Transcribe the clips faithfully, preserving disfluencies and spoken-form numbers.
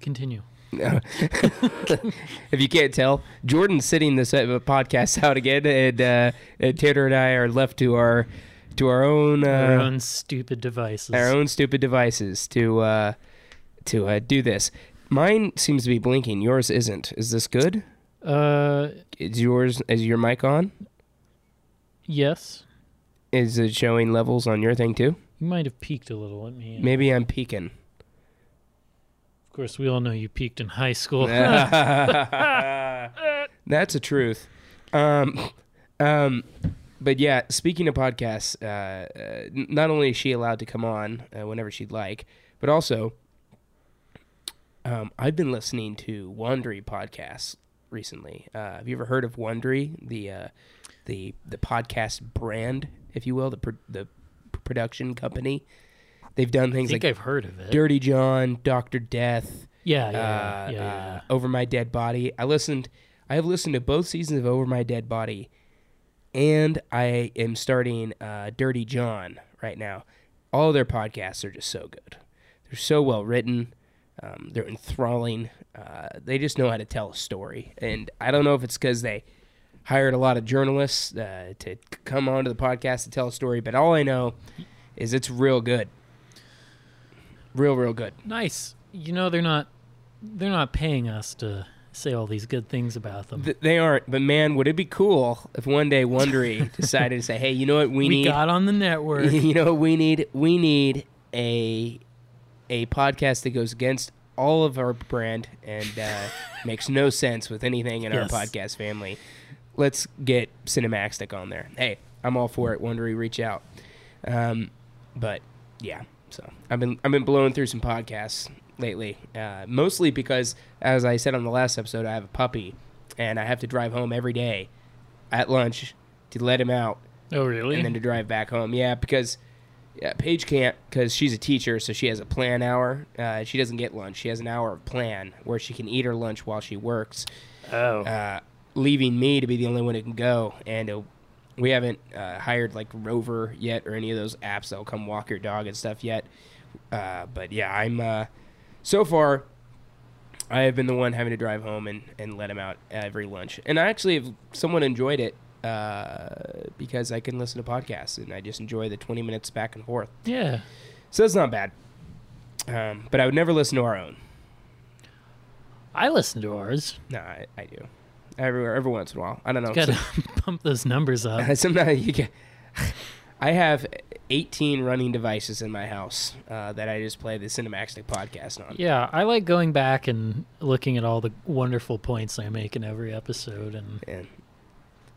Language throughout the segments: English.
Continue. If you can't tell, Jordan's sitting this podcast out again, and, uh, and Tanner and I are left to our to our own uh, our own stupid devices, our own stupid devices to uh, to uh, do this. Mine seems to be blinking. Yours isn't. Is this good? Uh, is yours? Is your mic on? Yes. Is it showing levels on your thing too? You might have peaked a little. Let me. Maybe I'm peaking. Of course, we all know you peaked in high school. That's a truth. Um, um, but yeah, speaking of podcasts, uh, uh, not only is she allowed to come on uh, whenever she'd like, but also um, I've been listening to Wondery podcasts recently. Uh, have you ever heard of Wondery, the uh, the the podcast brand, if you will, the pr- the production company? They've done things I think like I've heard of it. Dirty John, Doctor Death, yeah, yeah, uh, yeah, yeah. Uh, Over My Dead Body. I listened. I have listened to both seasons of Over My Dead Body, and I am starting uh, Dirty John right now. All their podcasts are just so good. They're so well written. Um, they're enthralling. Uh, they just know how to tell a story, and I don't know if it's because they hired a lot of journalists uh, to come onto the podcast to tell a story, but all I know is it's real good. Real, real good. Nice. You know, they're not they're not paying us to say all these good things about them. Th- they aren't. But, man, would it be cool if one day Wondery decided to say, hey, you know what we, we need? We got on the network. You know what we need? We need a, a podcast that goes against all of our brand and uh, makes no sense with anything in yes. our podcast family. Let's get Cinemaxtic on there. Hey, I'm all for it. Wondery, reach out. Um, but, yeah. So I've been I've been blowing through some podcasts lately, uh, mostly because, as I said on the last episode, I have a puppy, and I have to drive home every day at lunch to let him out. Oh, really? And then to drive back home. Yeah, because yeah, Paige can't, because she's a teacher, so she has a plan hour. Uh, she doesn't get lunch. She has an hour of plan where she can eat her lunch while she works. Oh. Uh, leaving me to be the only one who can go, and a We haven't uh, hired, like, Rover yet or any of those apps that'll come walk your dog and stuff yet. Uh, but, yeah, I'm uh, – so far, I have been the one having to drive home and, and let him out every lunch. And I actually have somewhat enjoyed it uh, because I can listen to podcasts, and I just enjoy the twenty minutes back and forth. Yeah. So it's not bad. Um, but I would never listen to our own. I listen to ours. No, I, I do. Everywhere, every once in a while. I don't know. Got to so, pump those numbers up. Sometimes you get, I have eighteen running devices in my house uh, that I just play the Cinemaxtic podcast on. Yeah, I like going back and looking at all the wonderful points I make in every episode. And, and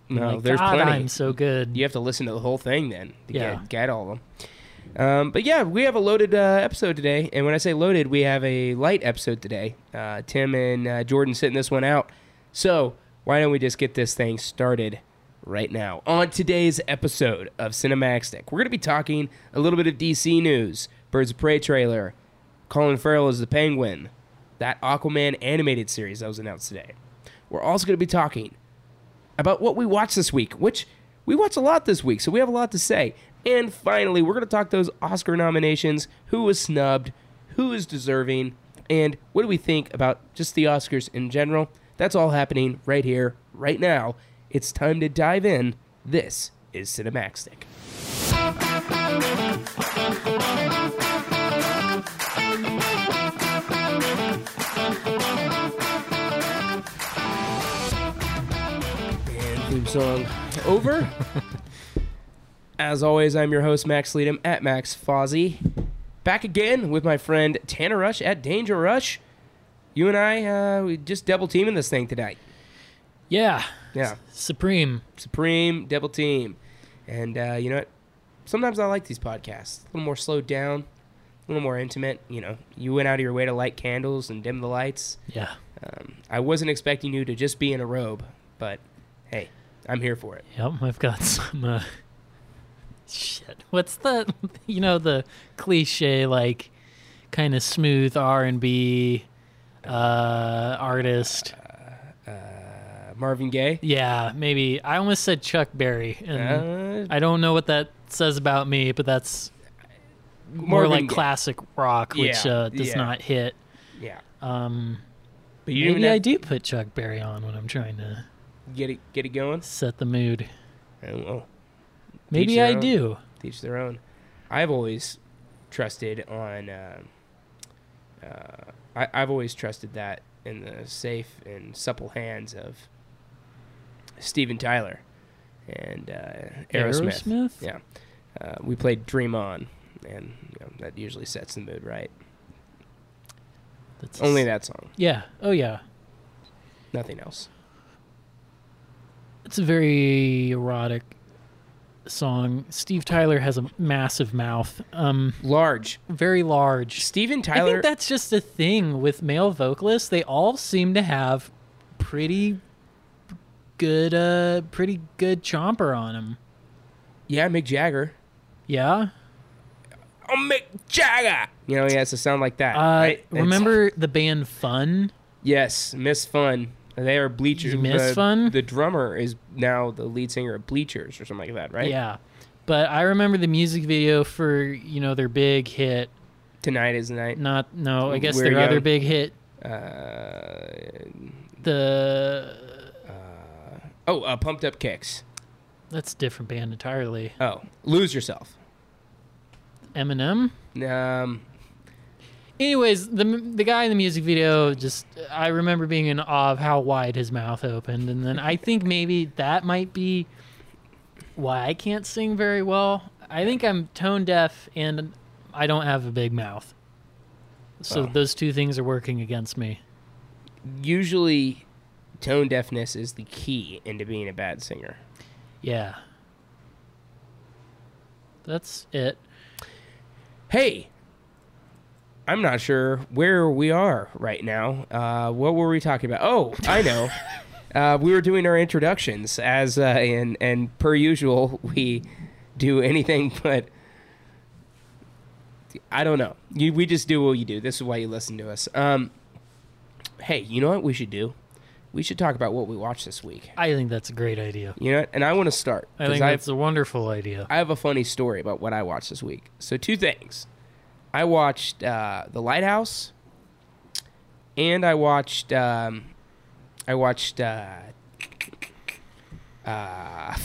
no, like, there's God, plenty. I'm so good. You have to listen to the whole thing then to yeah. get, get all of them. Um, but yeah, we have a loaded uh, episode today. And when I say loaded, we have a light episode today. Uh, Tim and uh, Jordan sitting this one out. So why don't we just get this thing started right now? On today's episode of Cinemaxtic, we're going to be talking a little bit of D C news, Birds of Prey trailer, Colin Farrell as the Penguin, that Aquaman animated series that was announced today. We're also going to be talking about what we watched this week, which we watched a lot this week, so we have a lot to say. And finally, we're going to talk those Oscar nominations, who was snubbed, who is deserving, and what do we think about just the Oscars in general. That's all happening right here, right now. It's time to dive in. This is Cinemaxtic. And theme song over. As always, I'm your host, Max Leadham, at Max Fozzie. Back again with my friend Tanner Rush at Danger Rush. You and I, uh, we just double teaming this thing tonight. Yeah. Yeah. Supreme. Supreme, double team. And uh, you know what? Sometimes I like these podcasts. A little more slowed down, a little more intimate. You know, you went out of your way to light candles and dim the lights. Yeah. Um, I wasn't expecting you to just be in a robe, but hey, I'm here for it. Yep, I've got some, uh, shit. What's the, you know, the cliche, like, kind of smooth R and B... Uh, artist. Uh, uh, Marvin Gaye? Yeah, maybe. I almost said Chuck Berry. And uh, I don't know what that says about me, but that's Marvin more like Gaye. Classic rock, which yeah, uh, does yeah. not hit. Yeah. Um, but you maybe I do put Chuck Berry on when I'm trying to get it get it going, set the mood. Oh, well, maybe I own. do. Teach their own. I've always trusted on. Uh, uh, I, I've always trusted that in the safe and supple hands of Steven Tyler and uh, Aerosmith. Aerosmith. Yeah, uh, we played "Dream On," and you know, that usually sets the mood right. That's only that song. Yeah. Oh, yeah. Nothing else. It's a very erotic song. Steve Tyler has a massive mouth. Um, large. Very large. Steven Tyler. I think that's just a thing with male vocalists. They all seem to have pretty good, uh, pretty good chomper on them. Yeah, Mick Jagger. Yeah. Oh, Mick Jagger. You know, he has to sound like that. Uh, right? Remember it's, the band Fun? Yes, Miss Fun. They are Bleachers. Miss the, Fun? The drummer is now the lead singer of Bleachers or something like that, right? Yeah. But I remember the music video for, you know, their big hit. Tonight is the Night. Not, no, I guess We're their young. other big hit. Uh, the... Uh, oh, uh, Pumped Up Kicks. That's a different band entirely. Oh, Lose Yourself. Eminem? Um, anyways, the the guy in the music video, just I remember being in awe of how wide his mouth opened, and then I think maybe that might be why I can't sing very well. I think I'm tone deaf and I don't have a big mouth, so well, those two things are working against me. Usually, tone deafness is the key into being a bad singer. Yeah, that's it. Hey, I'm not sure where we are right now. Uh, what were we talking about? Oh, I know. uh, we were doing our introductions, as uh, and, and per usual, we do anything but... I don't know. You, we just do what you do. This is why you listen to us. Um, hey, you know what we should do? We should talk about what we watched this week. I think that's a great idea. You know, and I want to start. I think that's I, a wonderful idea. I have a funny story about what I watched this week. So two things. I watched uh, The Lighthouse, and I watched um, I watched uh, uh,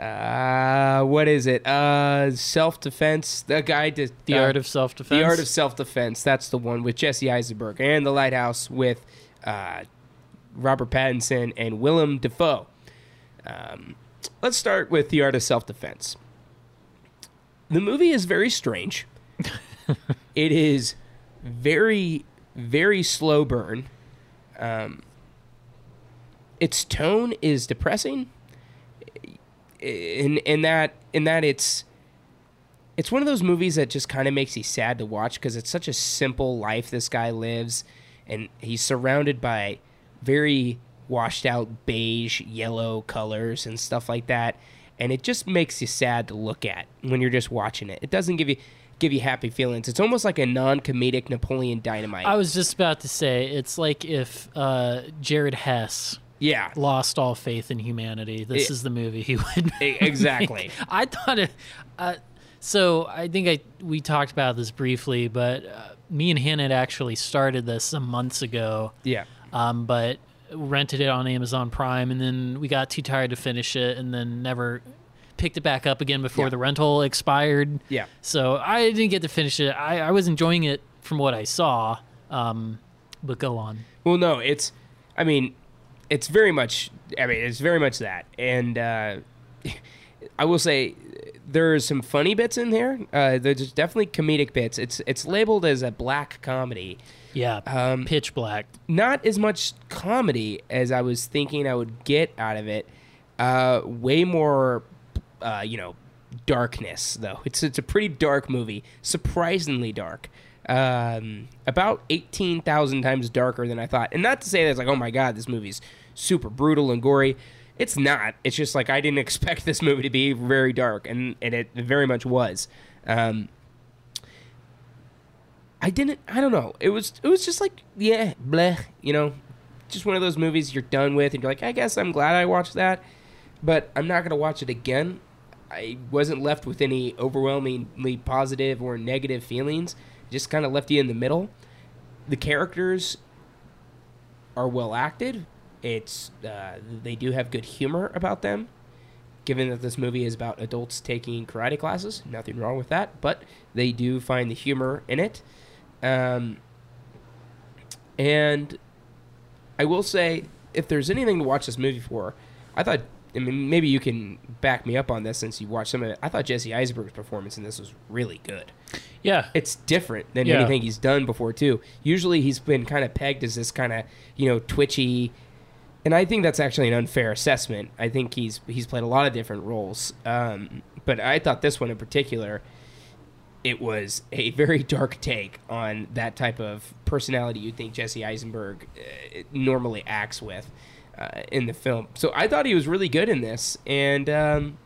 uh, what is it? Uh, Self Defense. The guide to the uh, Art of Self Defense. The Art of Self Defense. That's the one with Jesse Eisenberg, and The Lighthouse with. Uh, Robert Pattinson and Willem Dafoe. Um, let's start with The Art of Self Defense. The movie is very strange. It is very, very slow burn. Um, its tone is depressing, in in that in that it's it's one of those movies that just kind of makes you sad to watch because it's such a simple life this guy lives, and he's surrounded by very washed out beige, yellow colors and stuff like that. And it just makes you sad to look at when you're just watching it. It doesn't give you give you happy feelings. It's almost like a non-comedic Napoleon Dynamite. I was just about to say, it's like if uh, Jared Hess yeah. lost all faith in humanity. This it, is the movie he would make. Exactly. I thought it... Uh, so I think I we talked about this briefly, but uh, me and Hannah had actually started this some months ago. Yeah. Um, but rented it on Amazon Prime, and then we got too tired to finish it, and then never picked it back up again before yeah. the rental expired. Yeah. So I didn't get to finish it. I, I was enjoying it from what I saw, um, but go on. Well, no, it's, I mean, it's very much, I mean, it's very much that. And uh, I will say there's some funny bits in there. Uh, there's definitely comedic bits. It's, it's labeled as a black comedy. Yeah, um, pitch black. Not as much comedy as I was thinking I would get out of it. Uh, way more, uh, you know, darkness, though. It's it's a pretty dark movie, surprisingly dark. Um, about eighteen thousand times darker than I thought. And not to say that it's like, oh, my God, this movie's super brutal and gory. It's not. It's just like I didn't expect this movie to be very dark, and, and it very much was. Um I didn't, I don't know. It was, it was just like, yeah, bleh, you know, just one of those movies you're done with and you're like, I guess I'm glad I watched that, but I'm not going to watch it again. I wasn't left with any overwhelmingly positive or negative feelings. It just kind of left you in the middle. the characters are well acted. It's uh, they do have good humor about them, given that this movie is about adults taking karate classes. Nothing wrong with that, but they do find the humor in it. Um, and I will say, if there's anything to watch this movie for, I thought, I mean, maybe you can back me up on this since you watched some of it. I thought Jesse Eisenberg's performance in this was really good. Yeah. It's different than yeah. anything he's done before, too. Usually he's been kind of pegged as this kind of, you know, twitchy, and I think that's actually an unfair assessment. I think he's he's played a lot of different roles, um, but I thought this one in particular, it was a very dark take on that type of personality you'd think Jesse Eisenberg uh, normally acts with. Uh, in the film. So I thought he was really good in this, and um,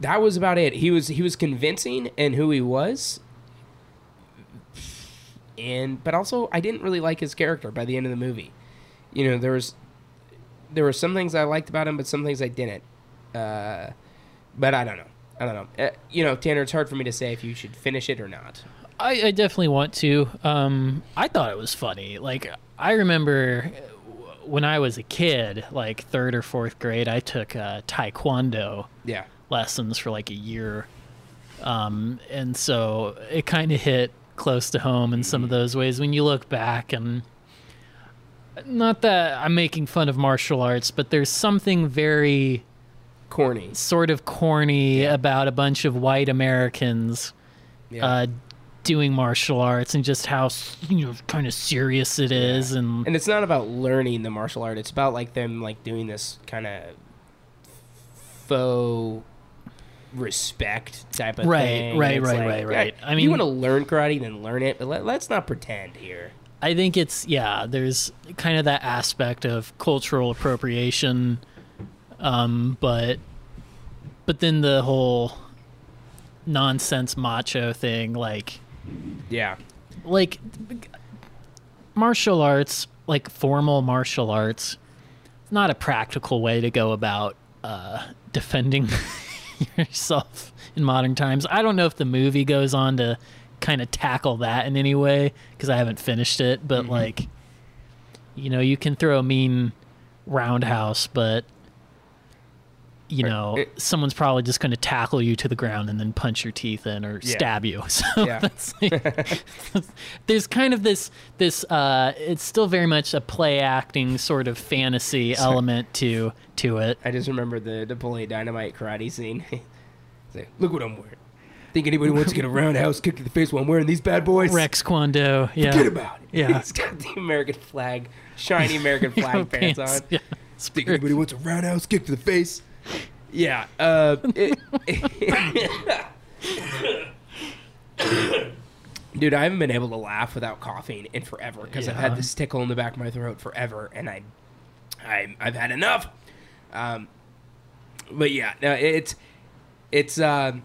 that was about it. He was he was convincing in who he was, and but also I didn't really like his character by the end of the movie. You know, there was there were some things I liked about him, but some things I didn't. Uh, but I don't know. I don't know. Uh, you know, Tanner, it's hard for me to say if you should finish it or not. I, I definitely want to. Um, I thought it was funny. Like, I remember when I was a kid, like third or fourth grade, I took uh, taekwondo yeah. lessons for like a year. Um, and so it kind of hit close to home in some of those ways. When you look back, and not that I'm making fun of martial arts, but there's something very corny, sort of corny yeah. about a bunch of white Americans yeah. uh, doing martial arts, and just how, you know, kind of serious it is. Yeah. And and it's not about learning the martial art. It's about like them like doing this kind of faux respect type of right, thing. Right, right, like, right, right. Yeah, I mean, you want to learn karate, then learn it. But let, let's not pretend here. I think it's, yeah, there's kind of that aspect of cultural appropriation. Um, but, but then the whole nonsense macho thing, like, yeah, like martial arts, like formal martial arts, not a practical way to go about uh, defending yourself in modern times. I don't know if the movie goes on to kind of tackle that in any way, because I haven't finished it. But mm-hmm. like, you know, you can throw a mean roundhouse, but you know, it, someone's probably just going to tackle you to the ground and then punch your teeth in or yeah. stab you. So yeah. that's like, there's kind of this, this, uh, it's still very much a play acting sort of fantasy Sorry. element to, to it. I just remember the Napoleon Dynamite karate scene. It's like, look what I'm wearing. Think anybody wants to get a roundhouse kick to the face while I'm wearing these bad boys? Rex Kwando. Yeah. Forget about it. Yeah. He's got the American flag, shiny American flag pants, pants on. Yeah. Think anybody wants a roundhouse kick to the face? Yeah. Uh, it, Dude, I haven't been able to laugh without coughing in forever, because yeah. I've had this tickle in the back of my throat forever, and I, I I've had enough. Um, but yeah, no, it's it's um,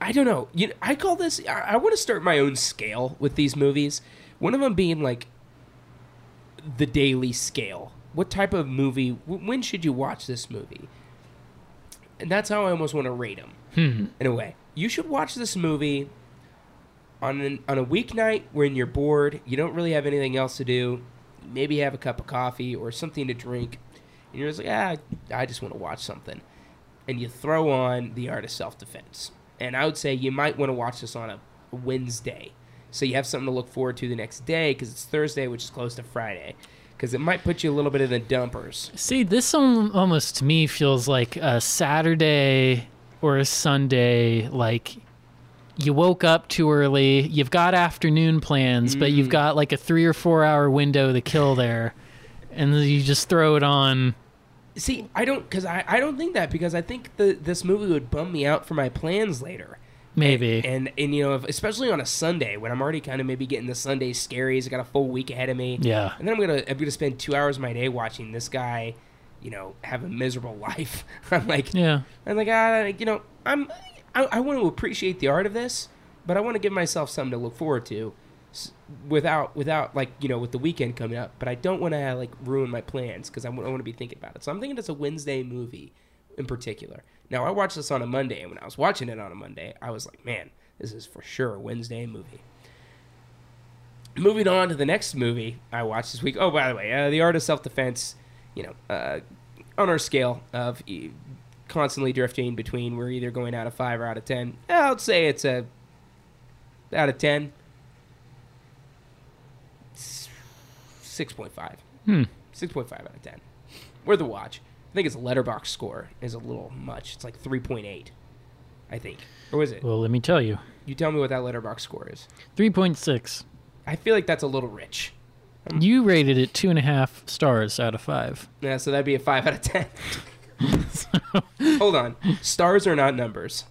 I don't know. You know, I call this. I, I want to start my own scale with these movies. One of them being like the daily scale. What type of movie? When should you watch this movie? And that's how I almost want to rate them. Hmm. In a way, you should watch this movie on an, on a weeknight when you're bored, you don't really have anything else to do. Maybe have a cup of coffee or something to drink, and you're just like, ah, I just want to watch something. And you throw on The Art of Self Defense. And I would say you might want to watch this on a Wednesday, so you have something to look forward to the next day, because it's Thursday, which is close to Friday. Because it might put you a little bit in the dumpers. See, this almost to me feels like a Saturday or a Sunday. Like, you woke up too early, you've got afternoon plans, mm. but you've got like a three or four hour window to kill there, and you just throw it on. See, I don't, because I, I don't think that, because I think the, this movie would bum me out for my plans later. Maybe. And, and, and you know, if, especially on a Sunday, when I'm already kind of maybe getting the Sunday scaries, I got a full week ahead of me. Yeah. And then I'm going to I'm gonna spend two hours of my day watching this guy, you know, have a miserable life. I'm like, yeah. I'm like, ah, you know, I'm, I, I want to appreciate the art of this, but I want to give myself something to look forward to without, without like, you know, with the weekend coming up. But I don't want to, like, ruin my plans, because I want to be thinking about it. So I'm thinking it's a Wednesday movie in particular. Now, I watched this on a Monday, and when I was watching it on a Monday, I was like, man, this is for sure a Wednesday movie. Moving on to the next movie I watched this week. Oh, by the way, uh, The Art of Self Defense. You know, uh, on our scale of e- constantly drifting between, we're either going out of five or out of ten. I'd say it's a out of ten. Six point five. Hmm. Six point five out of ten. Worth a watch. I think its Letterboxd score is a little much. It's like three point eight. I think, or was it? Well, let me tell you. You tell me what that Letterboxd score is. Three point six. I feel like that's a little rich. You rated it two and a half stars out of five. Yeah, so that'd be a five out of ten. Hold on. Stars are not numbers.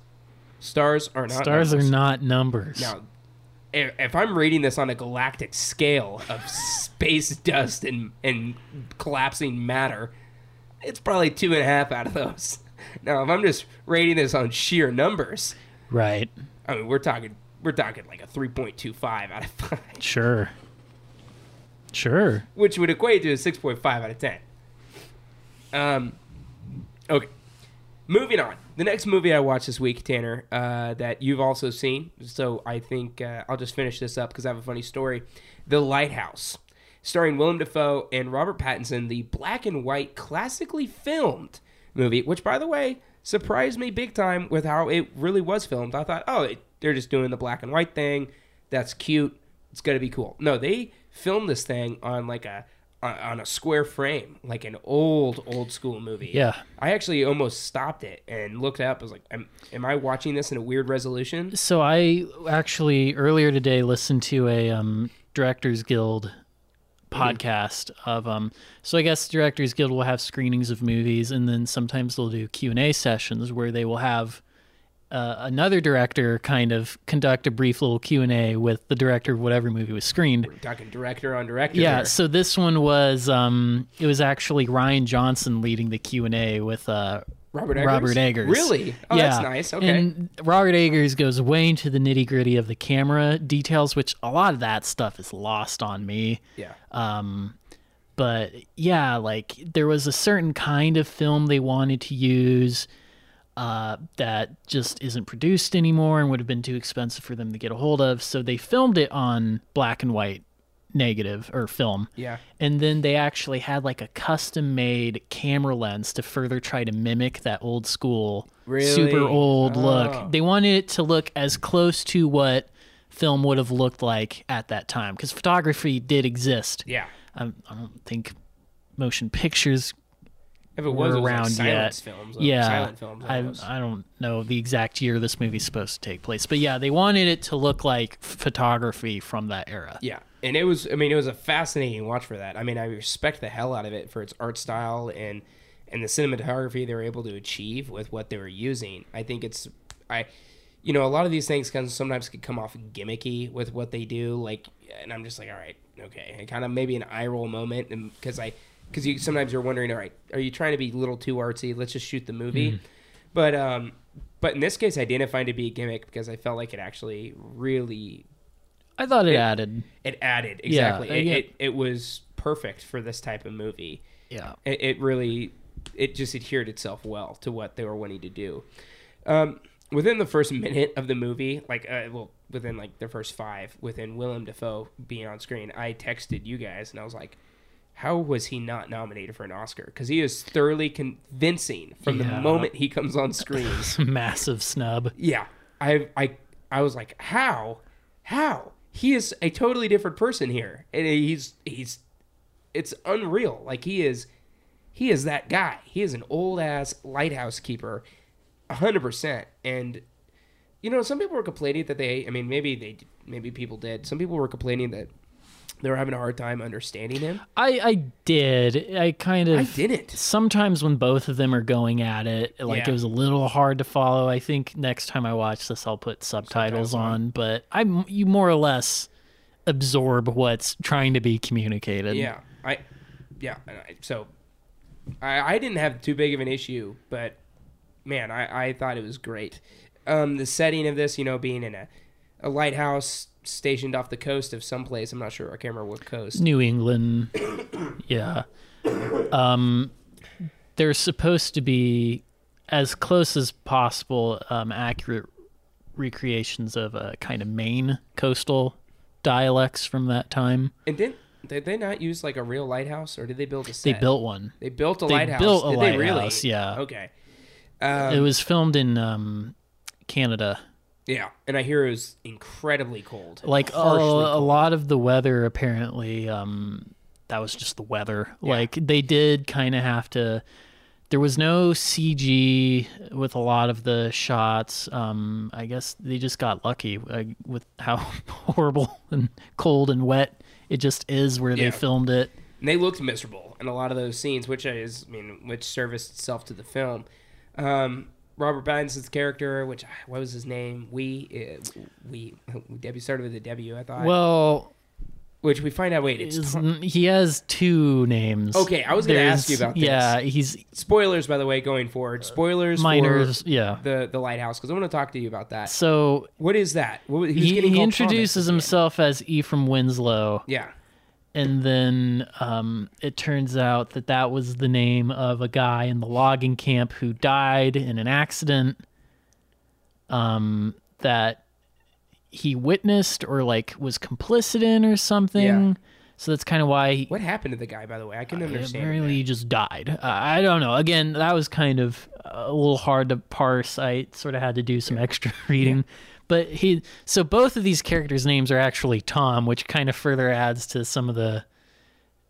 Stars are not stars numbers. Stars are not numbers. Now, if I'm rating this on a galactic scale of space dust and, and collapsing matter, it's probably two and a half out of those. Now, if I'm just rating this on sheer numbers. Right. I mean, we're talking... We're talking like a three point two five out of five. Sure. Sure. Which would equate to a six point five out of ten. Um, okay. Moving on. The next movie I watched this week, Tanner, uh, that you've also seen. So I think uh, I'll just finish this up because I have a funny story. The Lighthouse. Starring Willem Dafoe and Robert Pattinson, the black and white classically filmed movie, which, by the way, surprised me big time with how it really was filmed. I thought, oh, it they're just doing the black and white thing. That's cute. It's going to be cool. No, they filmed this thing on like a on a square frame, like an old, old school movie. Yeah. I actually almost stopped it and looked up. I was like, am, am I watching this in a weird resolution? So I actually earlier today listened to a um, Directors Guild podcast mm-hmm. of um so I guess Directors Guild will have screenings of movies, and then sometimes they'll do Q and A sessions where they will have Uh, another director kind of conduct a brief little Q and A with the director of whatever movie was screened. We're talking director on director. Yeah, there. So this one was, um, it was actually Rian Johnson leading the Q and A with uh, Robert Eggers? Robert Eggers. Really? Oh, yeah. That's nice. Okay. And Robert Eggers goes way into the nitty-gritty of the camera details, which a lot of that stuff is lost on me. Yeah. Um, but yeah, like there was a certain kind of film they wanted to use Uh, that just isn't produced anymore and would have been too expensive for them to get a hold of. So they filmed it on black and white negative or film. Yeah. And then they actually had like a custom made camera lens to further try to mimic that old school, really? super old oh. look. They wanted it to look as close to what film would have looked like at that time, because photography did exist. Yeah. Um, I don't think motion pictures If it was, it was around like silence yet. Films, like yeah, silent films. I I don't know the exact year this movie's supposed to take place, but yeah, they wanted it to look like photography from that era. Yeah, and it was. I mean, it was a fascinating watch for that. I mean, I respect the hell out of it for its art style and and the cinematography they were able to achieve with what they were using. I think it's I, you know, a lot of these things can sometimes could come off gimmicky with what they do. Like, and I'm just like, all right, okay, and kind of maybe an eye roll moment, and because I. Because you sometimes you're wondering, all right, are you trying to be a little too artsy? Let's just shoot the movie. Mm. But um, but in this case, I didn't find it to be a gimmick because I felt like it actually really... I thought it, it added. It added, exactly. Yeah, it, yeah. It, it was perfect for this type of movie. Yeah. It, it really, it just adhered itself well to what they were wanting to do. Um, within the first minute of the movie, like, uh, well, within like the first five, within Willem Dafoe being on screen, I texted you guys and I was like, how was he not nominated for an Oscar? Because he is thoroughly convincing from yeah. the moment he comes on screen. Massive snub. Yeah. I I I was like, how? How? He is a totally different person here. And he's he's it's unreal. Like he is he is that guy. He is an old ass lighthouse keeper, a hundred percent. And you know, some people were complaining that they I mean, maybe they maybe people did. Some people were complaining that they were having a hard time understanding him. I, I did. I kind of... I didn't. Sometimes when both of them are going at it, like yeah. it was a little hard to follow. I think next time I watch this, I'll put subtitles, subtitles on, on. But I, you more or less absorb what's trying to be communicated. Yeah. I, yeah. So I, I didn't have too big of an issue, but man, I, I thought it was great. Um, the setting of this, you know, being in a, a lighthouse... stationed off the coast of someplace. I'm not sure. I can't remember what coast. New England. Yeah. Um, they're supposed to be as close as possible um, accurate recreations of a kind of Maine coastal dialects from that time. And didn't did they not use like a real lighthouse, or did they build a set? They built one. They built a they lighthouse. Built a did lighthouse, they really? Yeah. Okay. Um, it was filmed in um, Canada. Yeah, and I hear it was incredibly cold. Like a, a lot of the weather, apparently, um, that was just the weather. Yeah. Like they did kind of have to. There was no C G with a lot of the shots. Um, I guess they just got lucky uh, with how horrible and cold and wet it just is where yeah. they filmed it. And they looked miserable in a lot of those scenes, which is, I mean, which serviced itself to the film. Um, Robert Pattinson's character, which what was his name? We, uh, we, Debbie started with a W, I thought. Well. Which we find out, wait, it's... Is, Tom- he has two names. Okay, I was going to ask you about this. Yeah, he's... Spoilers, by the way, going forward. Spoilers uh, minors, for yeah. the, the Lighthouse, because I want to talk to you about that. So... What is that? What, he he, he introduces himself as Ephraim Winslow. Yeah. And then um, it turns out that that was the name of a guy in the logging camp who died in an accident um, that... he witnessed or like was complicit in or something. Yeah. So that's kind of why. He, what happened to the guy, by the way? I couldn't uh, understand. Apparently he just died. Uh, I don't know. Again, that was kind of a little hard to parse. I sort of had to do some yeah. extra reading, yeah. but he, so both of these characters' names are actually Tom, which kind of further adds to some of the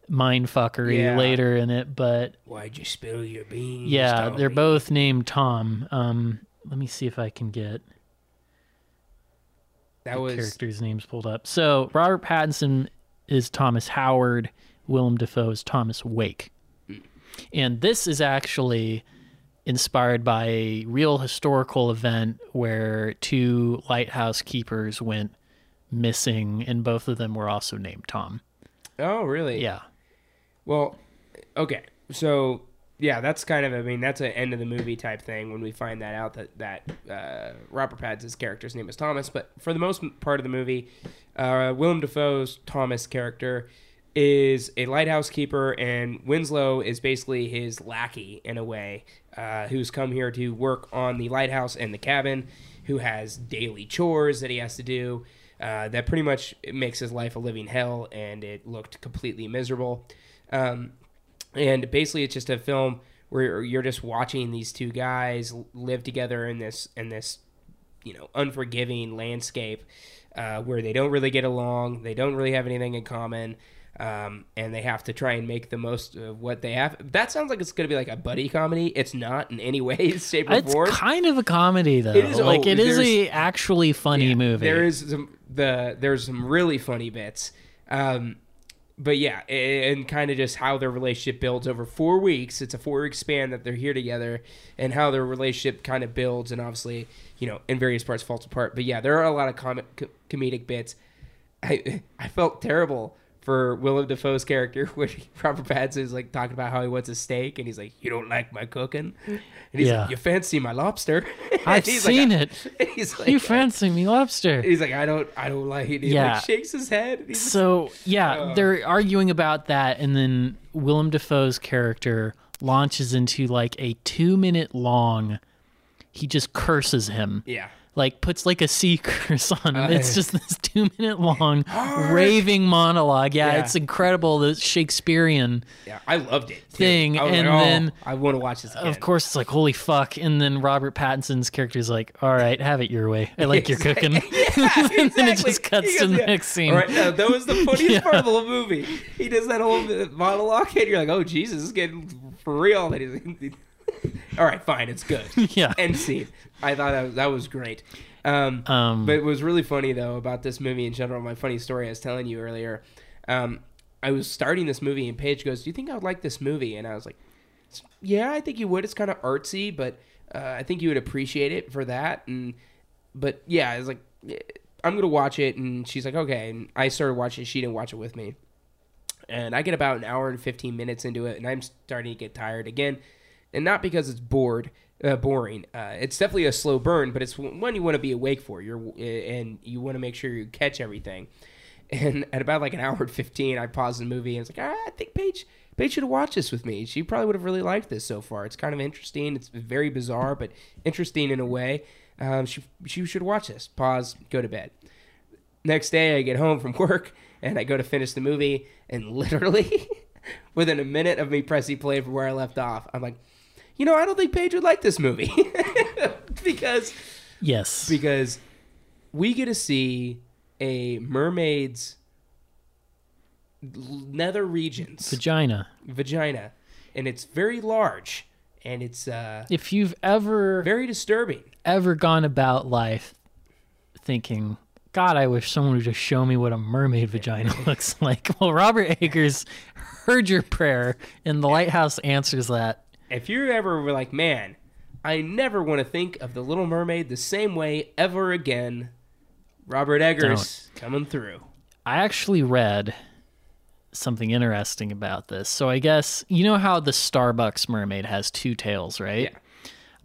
mind fuckery yeah. later in it. But why'd you spill your beans? Yeah. They're me? both named Tom. Um, let me see if I can get, That was... characters' names pulled up. So Robert Pattinson is Thomas Howard. Willem Dafoe is Thomas Wake. Mm. And this is actually inspired by a real historical event where two lighthouse keepers went missing, and both of them were also named Tom. Oh, really? Yeah. Well, okay. So, yeah, that's kind of, I mean, that's an end of the movie type thing when we find that out that, that uh, Robert Pattinson's character's name is Thomas. But for the most part of the movie, uh, Willem Dafoe's Thomas character is a lighthouse keeper, and Winslow is basically his lackey in a way, uh, who's come here to work on the lighthouse and the cabin, who has daily chores that he has to do. Uh, that pretty much makes his life a living hell, and it looked completely miserable. Um And basically, it's just a film where you're just watching these two guys live together in this in this, you know, unforgiving landscape uh, where they don't really get along, they don't really have anything in common, um, and they have to try and make the most of what they have. That sounds like it's going to be like a buddy comedy. It's not in any way, shape, or form. It's kind of a comedy, though. It is, like oh, it is a actually funny yeah, movie. There is some, the there's some really funny bits. Um, But yeah, and kind of just how their relationship builds over four weeks. It's a four-week span that they're here together, and how their relationship kind of builds, and obviously, you know, in various parts falls apart. But yeah, there are a lot of com- comedic bits. I I felt terrible for Willem Dafoe's character, where Robert Pattinson is like talking about how he wants a steak, and he's like, "You don't like my cooking," and he's yeah. like, "You fancy my lobster?" I've seen like, it. He's like, "You fancy me lobster?" He's like, "I don't, I don't like it." He yeah. like shakes his head. He's so like, yeah, oh. they're arguing about that, and then Willem Dafoe's character launches into like a two-minute long. He just curses him. Yeah. Like puts like a C curse on him. Uh, it's just this two minute long raving monologue. Yeah, yeah, it's incredible. The Shakespearean. Yeah, I loved it. Too. Thing, I was and like, oh, then I want to watch this again. Of course, it's like holy fuck. And then Robert Pattinson's character is like, "All right, have it your way. I like your cooking." Yeah, exactly. And then it just cuts goes, to the yeah. next scene. All right, no, that was the funniest yeah. part of the whole movie. He does that whole monologue, and you're like, "Oh Jesus, it's getting for real." That he's. All right, fine, it's good. Yeah. End scene. I thought that was, that was great. Um, um, but it was really funny, though, about this movie in general. My funny story I was telling you earlier. Um, I was starting this movie, and Paige goes, "Do you think I would like this movie?" And I was like, "Yeah, I think you would. It's kind of artsy, but uh, I think you would appreciate it for that." And But, yeah, I was like, "I'm going to watch it." And she's like, "Okay." And I started watching it. She didn't watch it with me. And I get about an hour and fifteen minutes into it, and I'm starting to get tired again. And not because it's bored, uh, boring. Uh, it's definitely a slow burn, but it's one you want to be awake for. You're and you want to make sure you catch everything. And at about like an hour and fifteen, I paused the movie and was like, ah, "I think Paige, Paige should have watched this with me. She probably would have really liked this so far. It's kind of interesting. It's very bizarre, but interesting in a way. Um, she she should watch this." Pause. Go to bed. Next day, I get home from work, and I go to finish the movie, and literally, within a minute of me pressing play from where I left off, I'm like, you know, I don't think Paige would like this movie. because, yes, because we get to see a mermaid's nether regions. Vagina. Vagina. And it's very large, and it's... Uh, if you've ever... Very disturbing. Ever gone about life thinking... God, I wish someone would just show me what a mermaid vagina looks like. Well, Robert Eggers heard your prayer, and The Lighthouse answers that. If you ever were like, man, I never want to think of The Little Mermaid the same way ever again, Robert Eggers Don't. coming through. I actually read something interesting about this. So I guess, you know how the Starbucks mermaid has two tails, right? Yeah.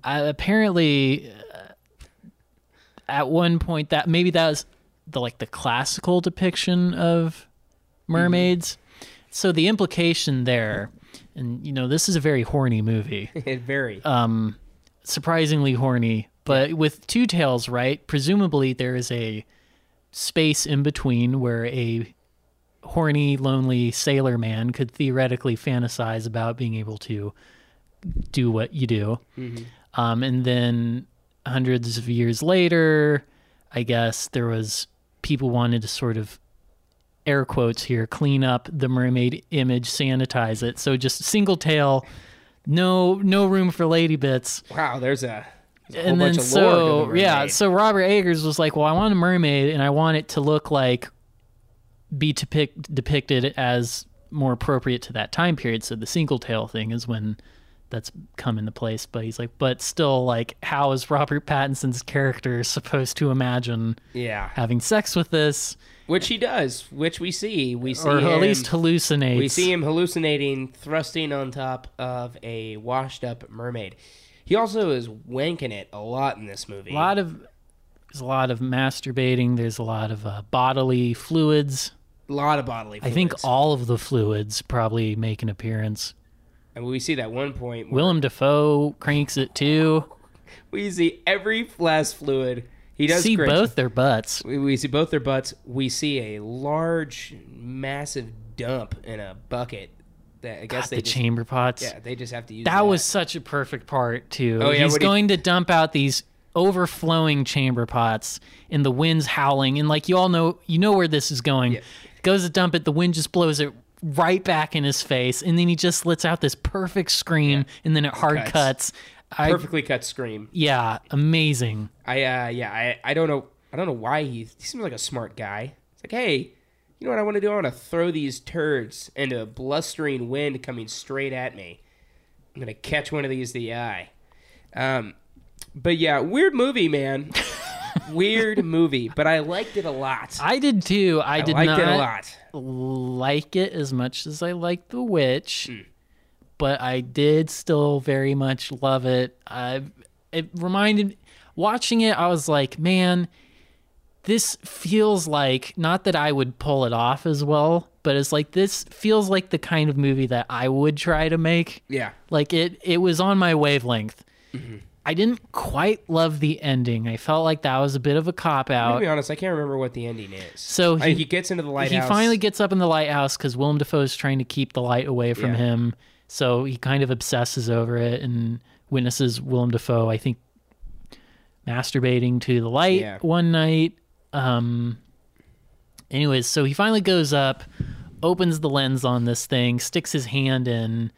I, apparently, uh, at one point, that maybe that was... the like the classical depiction of mermaids. Mm-hmm. So the implication there, and you know, this is a very horny movie. very um surprisingly horny, but yeah. With two tails, right? Presumably there is a space in between where a horny, lonely sailor man could theoretically fantasize about being able to do what you do. Mm-hmm. Um and then hundreds of years later, I guess there was people wanted to sort of, air quotes here, clean up the mermaid image, sanitize it. So just single tail, no no room for lady bits. Wow, there's a, there's a whole bunch of so, lore to the mermaid. Yeah, so Robert Eggers was like, well, I want a mermaid, and I want it to look like, be depict, depicted as more appropriate to that time period. So the single tail thing is when that's come into place, but he's like, but still, like, how is Robert Pattinson's character supposed to imagine yeah. having sex with this? Which he does, which we see. We see or him, at least hallucinates. We see him hallucinating, thrusting on top of a washed-up mermaid. He also is wanking it a lot in this movie. A lot of, there's a lot of masturbating. There's a lot of uh, bodily fluids. A lot of bodily fluids. I think all of the fluids probably make an appearance. And we see that one point... Willem Dafoe cranks it, too. We see every last fluid. He does see crank. both their butts. We, we see both their butts. We see a large, massive dump in a bucket. That I guess God, they the just, chamber pots. Yeah, they just have to use that. That was such a perfect part, too. Oh, yeah, He's going you... to dump out these overflowing chamber pots, and the wind's howling. And, like, you all know, you know where this is going. Yeah. Goes to dump it, the wind just blows it right back in his face, and then he just lets out this perfect scream, yeah. and then it hard cuts. cuts. I, Perfectly cut scream. Yeah, amazing. I uh, yeah, I, I don't know, I don't know why he he seems like a smart guy. It's like, hey, you know what I want to do? I want to throw these turds into a blustering wind coming straight at me. I'm gonna catch one of these in the eye. Um, but yeah, weird movie, man. Weird movie, but I liked it a lot. I did too. I, I did liked not it a lot. like it as much as I liked The Witch, mm. but I did still very much love it. I, it reminded, watching it, I was like, man, this feels like, not that I would pull it off as well, but it's like, this feels like the kind of movie that I would try to make. Yeah. Like it, it was on my wavelength. Mm-hmm. I didn't quite love the ending. I felt like that was a bit of a cop-out. To be honest, I can't remember what the ending is. So he, I, he gets into the lighthouse. He finally gets up in the lighthouse because Willem Dafoe is trying to keep the light away from yeah. him. So he kind of obsesses over it and witnesses Willem Dafoe, I think, masturbating to the light yeah. one night. Um, anyways, so he finally goes up, opens the lens on this thing, sticks his hand in,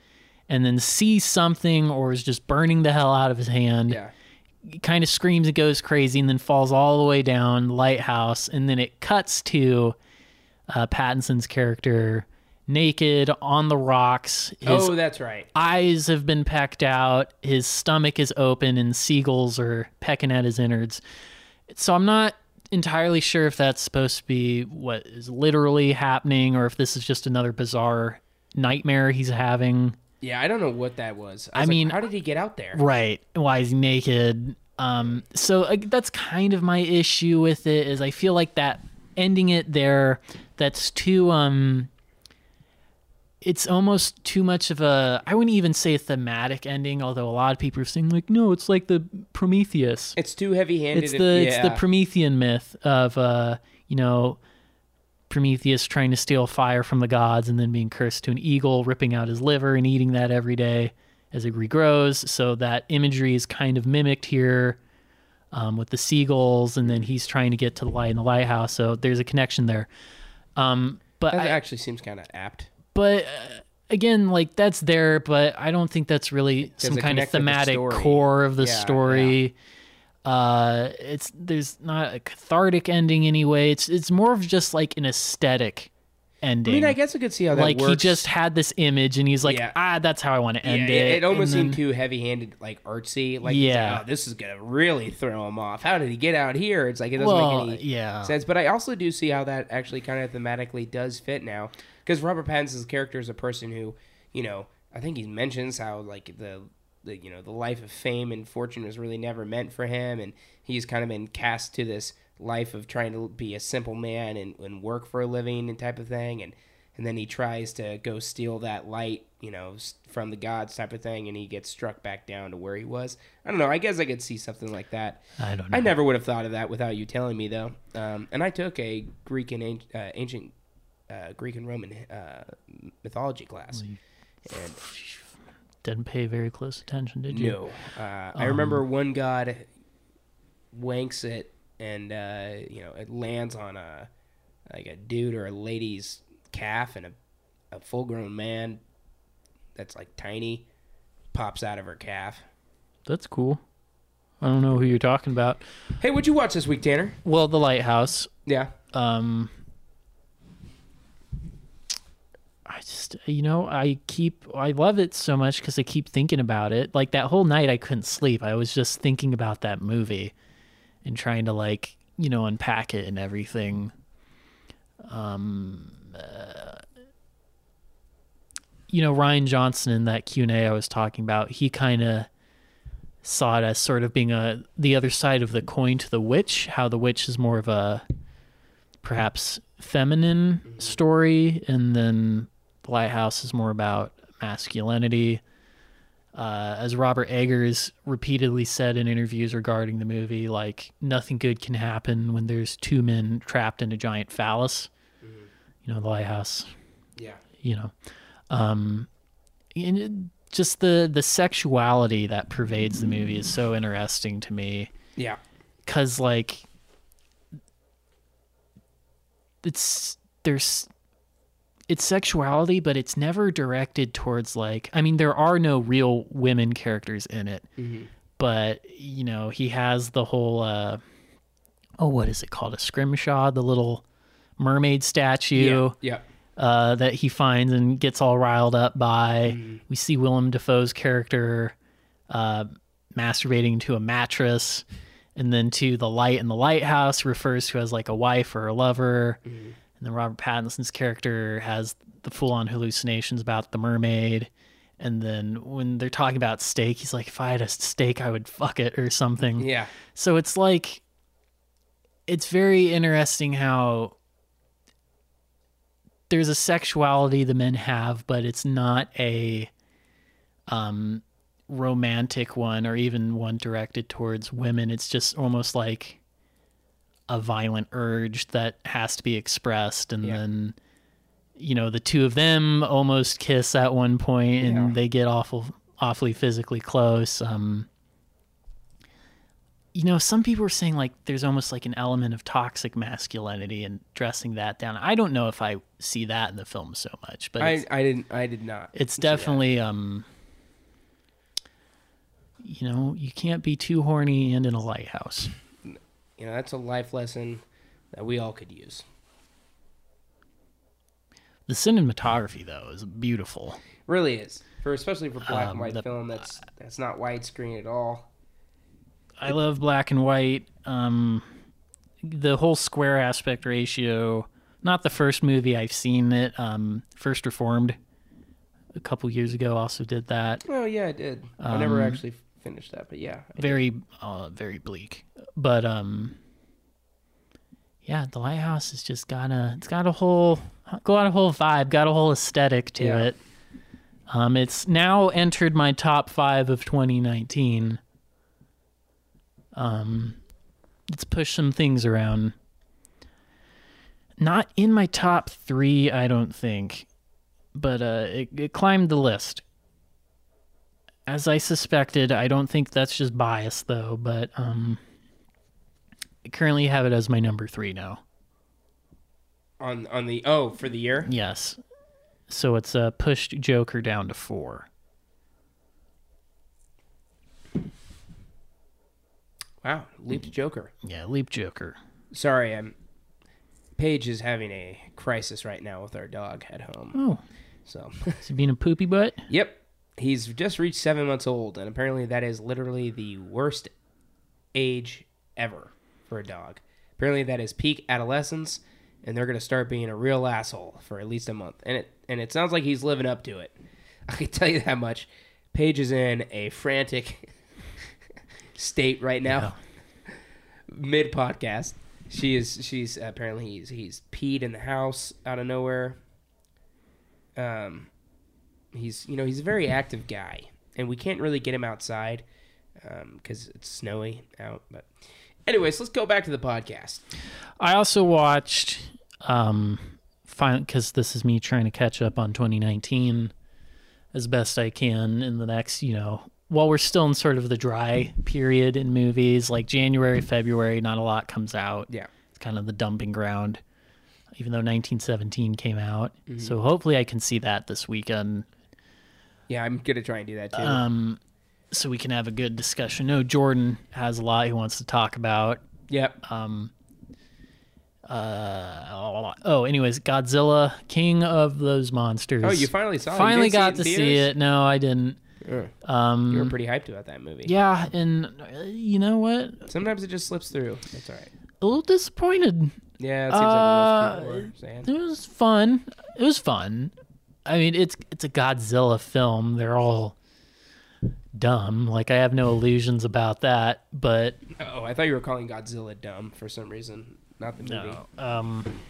and then sees something or is just burning the hell out of his hand. Yeah. Kind of screams and goes crazy and then falls all the way down, lighthouse, and then it cuts to uh, Pattinson's character naked on the rocks. His oh, that's right. eyes have been pecked out. His stomach is open and seagulls are pecking at his innards. So I'm not entirely sure if that's supposed to be what is literally happening or if this is just another bizarre nightmare he's having. Yeah, I don't know what that was. I, was I mean, like, how did he get out there? Right. Why is he naked? Um, so like, that's kind of my issue with it is I feel like that ending it there, that's too, um, it's almost too much of a, I wouldn't even say a thematic ending, although a lot of people are saying like, no, it's like the Prometheus. It's too heavy handed. It's the, and, yeah. it's the Promethean myth of, uh, you know, Prometheus trying to steal fire from the gods and then being cursed to an eagle, ripping out his liver and eating that every day as it regrows. So that imagery is kind of mimicked here um, with the seagulls, and then he's trying to get to the light in the lighthouse. So there's a connection there. Um, but that I, actually seems kind of apt. But uh, again, like that's there, but I don't think that's really some kind of thematic core of the yeah, story. Yeah. Uh, it's there's not a cathartic ending anyway. It's it's more of just like an aesthetic ending. I mean, I guess I could see how that like works. He just had this image and he's like, yeah. ah, that's how I want to end yeah, it. It, it almost then, seemed too heavy-handed, like artsy. Like, yeah, like, oh, this is gonna really throw him off. How did he get out here? It's like it doesn't well, make any yeah. sense. But I also do see how that actually kind of thematically does fit now, because Robert Pattinson's character is a person who, you know, I think he mentions how like the. The, you know, the life of fame and fortune was really never meant for him, and he's kind of been cast to this life of trying to be a simple man and, and work for a living and type of thing, and and then he tries to go steal that light, you know, from the gods type of thing, and he gets struck back down to where he was. I don't know. I guess I could see something like that. I don't know. I never would have thought of that without you telling me, though. Um, and I took a Greek and uh, ancient uh, Greek and Roman uh, mythology class. And... Didn't pay very close attention, did you? No. Uh, um, I remember one god wanks it, and uh, you know, it lands on a like a dude or a lady's calf, and a, a full-grown man that's like tiny pops out of her calf. That's cool. I don't know who you're talking about. Hey, what'd you watch this week, Tanner? Well, The Lighthouse. Yeah. Um. I just, you know, I keep, I love it so much because I keep thinking about it. Like that whole night I couldn't sleep. I was just thinking about that movie and trying to like, you know, unpack it and everything. Um, uh, you know, Rian Johnson in that Q and A I was talking about, he kind of saw it as sort of being a, the other side of the coin to The Witch, how The Witch is more of a perhaps feminine story, and then The Lighthouse is more about masculinity. Uh, as Robert Eggers repeatedly said in interviews regarding the movie, like, nothing good can happen when there's two men trapped in a giant phallus. Mm-hmm. You know, The Lighthouse. Yeah. You know. Um, and it, just the, the sexuality that pervades the movie is so interesting to me. Yeah. Because, like, it's... there's... it's sexuality, but it's never directed towards like, I mean, there are no real women characters in it, mm-hmm. but you know, he has the whole, uh, oh, what is it called? A scrimshaw, the little mermaid statue yeah, yeah. Uh, that he finds and gets all riled up by. Mm-hmm. We see Willem Dafoe's character uh, masturbating to a mattress, and then to the light in the lighthouse refers to as like a wife or a lover. Mm-hmm. And then Robert Pattinson's character has the full-on hallucinations about the mermaid. And then when they're talking about steak, he's like, if I had a steak, I would fuck it or something. Yeah. So it's like, it's very interesting how there's a sexuality the men have, but it's not a um, romantic one or even one directed towards women. It's just almost like a violent urge that has to be expressed, and yeah. then you know the two of them almost kiss at one point, and yeah. they get awful awfully physically close. Um you know, some people are saying like there's almost like an element of toxic masculinity and dressing that down. I don't know if I see that in the film so much, but I, I didn't I did not it's definitely that. um you know, you can't be too horny and in a lighthouse. You know, that's a life lesson that we all could use. The cinematography, though, is beautiful. It really is. For especially for black um, and white the, film, that's that's not widescreen at all. I it, love black and white. Um, the whole square aspect ratio, not the first movie I've seen it. Um, First Reformed a couple years ago also did that. Oh, yeah, I did. Um, I never actually... finish that, but yeah, very uh very bleak, but um yeah, The Lighthouse has just got a it's got a whole got a whole vibe, got a whole aesthetic to yeah. it. Um it's now entered my top five of twenty nineteen. Um let's push some things around. Not in my top three, I don't think, but uh, it, it climbed the list. As I suspected, I don't think that's just bias, though, but um, I currently have it as my number three now. On on the, oh, for the year? Yes. So it's uh, pushed Joker down to four. Wow, leaped Joker. Yeah, leaped Joker. Sorry, I'm... Paige is having a crisis right now with our dog at home. Oh. So. Is he being a poopy butt? Yep. He's just reached seven months old, and apparently that is literally the worst age ever for a dog. Apparently that is peak adolescence, and they're going to start being a real asshole for at least a month. And it and it sounds like he's living up to it. I can tell you that much. Paige is in a frantic state right now, yeah. Mid-podcast. She is. She's apparently he's he's peed in the house out of nowhere. Um, he's you know he's a very active guy, and we can't really get him outside, um, because it's snowy out. But, anyways, let's go back to the podcast. I also watched, um, final because this is me trying to catch up on twenty nineteen as best I can in the next you know. While we're still in sort of the dry period in movies, like January, February, not a lot comes out. Yeah. It's kind of the dumping ground, even though nineteen seventeen came out. Mm-hmm. So hopefully I can see that this weekend. Yeah, I'm going to try and do that too. Um, so we can have a good discussion. No, Jordan has a lot he wants to talk about. Yep. Um. Uh. Oh, anyways, Godzilla, King of those Monsters. Oh, you finally saw it. Finally got to see it. No, I didn't. Um, you were pretty hyped about that movie. Yeah, and uh, you know what? Sometimes it just slips through. That's all right. A little disappointed. Yeah, it seems uh, like a little saying. It was fun. It was fun. I mean, it's it's a Godzilla film. They're all dumb. Like, I have no illusions about that, but... Oh, I thought you were calling Godzilla dumb for some reason. Not the movie. No. Um,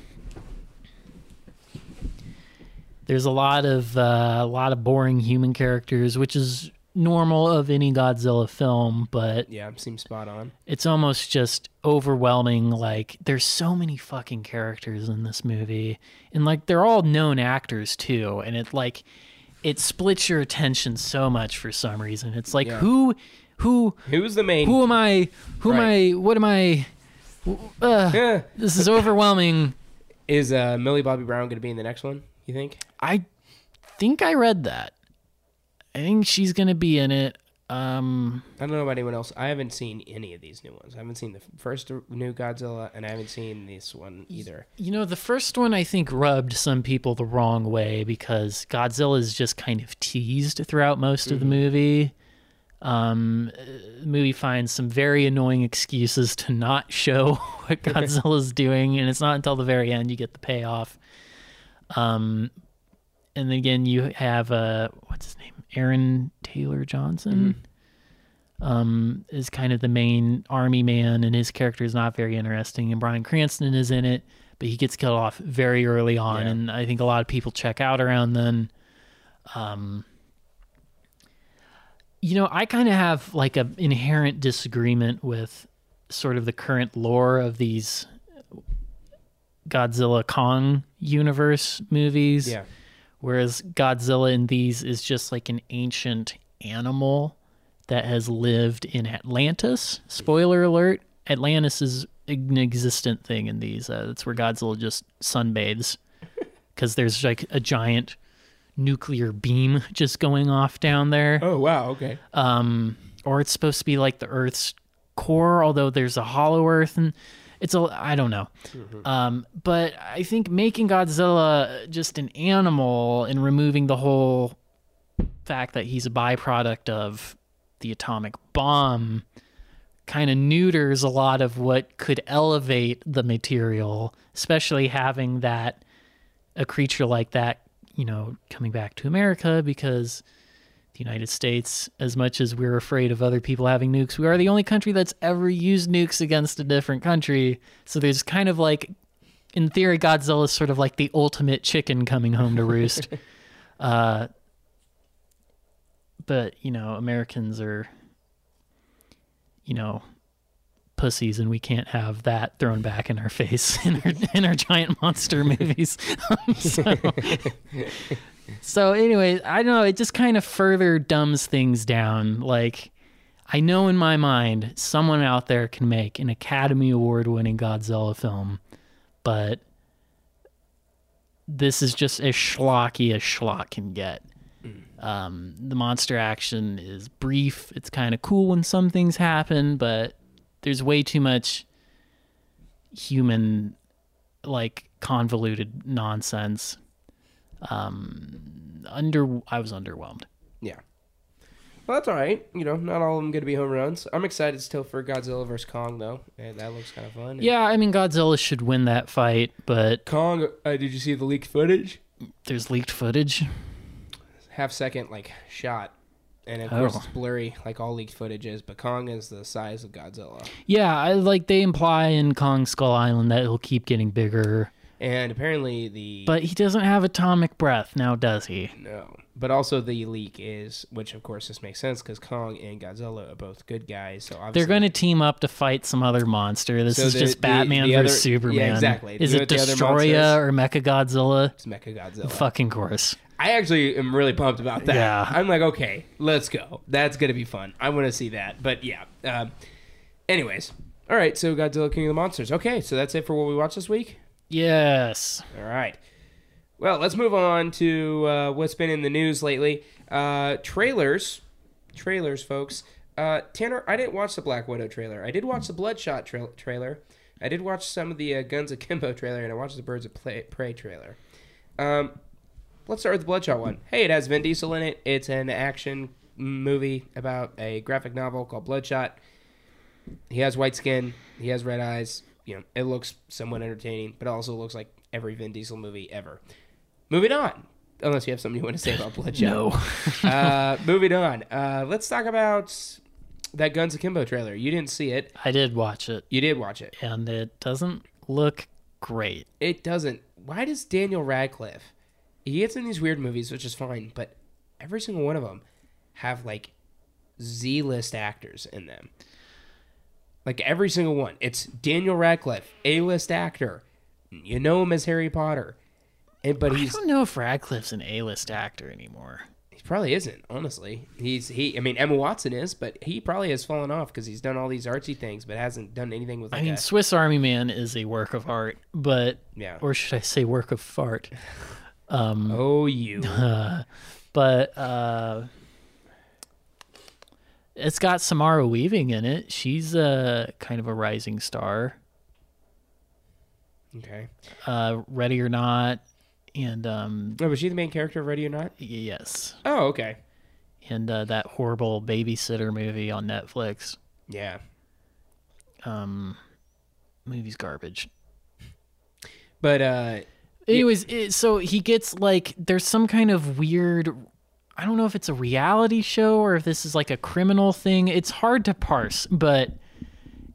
There's a lot of uh, a lot of boring human characters, which is normal of any Godzilla film, but yeah, it seems spot on. It's almost just overwhelming. Like, there's so many fucking characters in this movie, and like they're all known actors too, and it like it splits your attention so much for some reason. It's like, yeah. who who who's the main? Who am I? Who right. am I? What am I? Uh, yeah. This is overwhelming. Is uh, Millie Bobby Brown going to be in the next one? You think? I think I read that. I think she's going to be in it. Um, I don't know about anyone else. I haven't seen any of these new ones. I haven't seen the first new Godzilla, and I haven't seen this one either. You know, the first one, I think, rubbed some people the wrong way because Godzilla is just kind of teased throughout most mm-hmm. of the movie. Um, the movie finds some very annoying excuses to not show what Godzilla's doing, and it's not until the very end you get the payoff. Um, and then again, you have, uh, what's his name? Aaron Taylor Johnson, mm-hmm. um, is kind of the main army man, and his character is not very interesting. And Bryan Cranston is in it, but he gets cut off very early on. Yeah. And I think a lot of people check out around then. Um, you know, I kind of have like a inherent disagreement with sort of the current lore of these Godzilla Kong universe movies, yeah. Whereas Godzilla in these is just like an ancient animal that has lived in Atlantis. Spoiler alert, Atlantis is an existent thing in these. Uh, that's where Godzilla just sunbathes because there's like a giant nuclear beam just going off down there. Oh, wow, okay. Um, or it's supposed to be like the Earth's core, although there's a hollow Earth and... It's a, I don't know. Mm-hmm. Um, but I think making Godzilla just an animal and removing the whole fact that he's a byproduct of the atomic bomb kind of neuters a lot of what could elevate the material, especially having that a creature like that, you know, coming back to America because the United States, as much as we're afraid of other people having nukes, we are the only country that's ever used nukes against a different country. So there's kind of like, in theory, Godzilla is sort of like the ultimate chicken coming home to roost. uh, but, you know, Americans are, you know, pussies, and we can't have that thrown back in our face in our, in our giant monster movies. so, so anyway, I don't know. It just kind of further dumbs things down. Like, I know in my mind someone out there can make an Academy Award-winning Godzilla film, but this is just as schlocky as schlock can get. Um, the monster action is brief. It's kind of cool when some things happen, but there's way too much human, like, convoluted nonsense. Um, under I was underwhelmed. Yeah. Well, that's all right. You know, not all of them going to be home runs. I'm excited still for Godzilla versus Kong, though. And that looks kind of fun. Yeah, I mean, Godzilla should win that fight, but... Kong, uh, did you see the leaked footage? There's leaked footage? Half-second, like, shot. And, of course, oh. it's blurry, like all leaked footage is, but Kong is the size of Godzilla. Yeah, I, like, they imply in Kong Skull Island that it'll keep getting bigger. And apparently the... But he doesn't have atomic breath now, does he? No. But also the leak is, which of course this makes sense because Kong and Godzilla are both good guys. So obviously they're going to team up to fight some other monster. This so is the, just the, Batman the other, versus Superman. Yeah, exactly. Is you it Destroya or Mechagodzilla? It's Mechagodzilla. Fucking course. I actually am really pumped about that. Yeah. I'm like, okay, let's go. That's going to be fun. I want to see that. But yeah. Um, anyways. All right. So Godzilla, King of the Monsters. Okay. So that's it for what we watched this week. Yes. All right. Well, let's move on to uh, what's been in the news lately. Uh, trailers. Trailers, folks. Uh, Tanner, I didn't watch the Black Widow trailer. I did watch the Bloodshot tra- trailer. I did watch some of the uh, Guns Akimbo trailer, and I watched the Birds of Prey trailer. Um, let's start with the Bloodshot one. Hey, it has Vin Diesel in it. It's an action movie about a graphic novel called Bloodshot. He has white skin. He has red eyes. You know, it looks somewhat entertaining, but it also looks like every Vin Diesel movie ever. Moving on, unless you have something you want to say about Bloodshot. No. uh, moving on. Uh, let's talk about that Guns Akimbo trailer. You didn't see it. I did watch it. You did watch it. And it doesn't look great. It doesn't. Why does Daniel Radcliffe, he gets in these weird movies, which is fine, but every single one of them have, like, Z-list actors in them. Like, every single one. It's Daniel Radcliffe, A-list actor. You know him as Harry Potter. And, but he's, I don't know if Radcliffe's an A-list actor anymore. He probably isn't, honestly. He's he. I mean, Emma Watson is, but he probably has fallen off because he's done all these artsy things, but hasn't done anything with. Like, I mean, a... Swiss Army Man is a work of art, but yeah, or should I say, work of fart? Um, oh, you. Uh, but uh, it's got Samara Weaving in it. She's a uh, kind of a rising star. Okay. Uh, Ready or Not. And um oh, was she the main character of Ready or Not? Yes. Oh, okay. And uh, that horrible babysitter movie on Netflix. Yeah. Um movie's garbage. But uh anyways, yeah. it, so he gets like there's some kind of weird, I don't know if it's a reality show or if this is like a criminal thing. It's hard to parse, but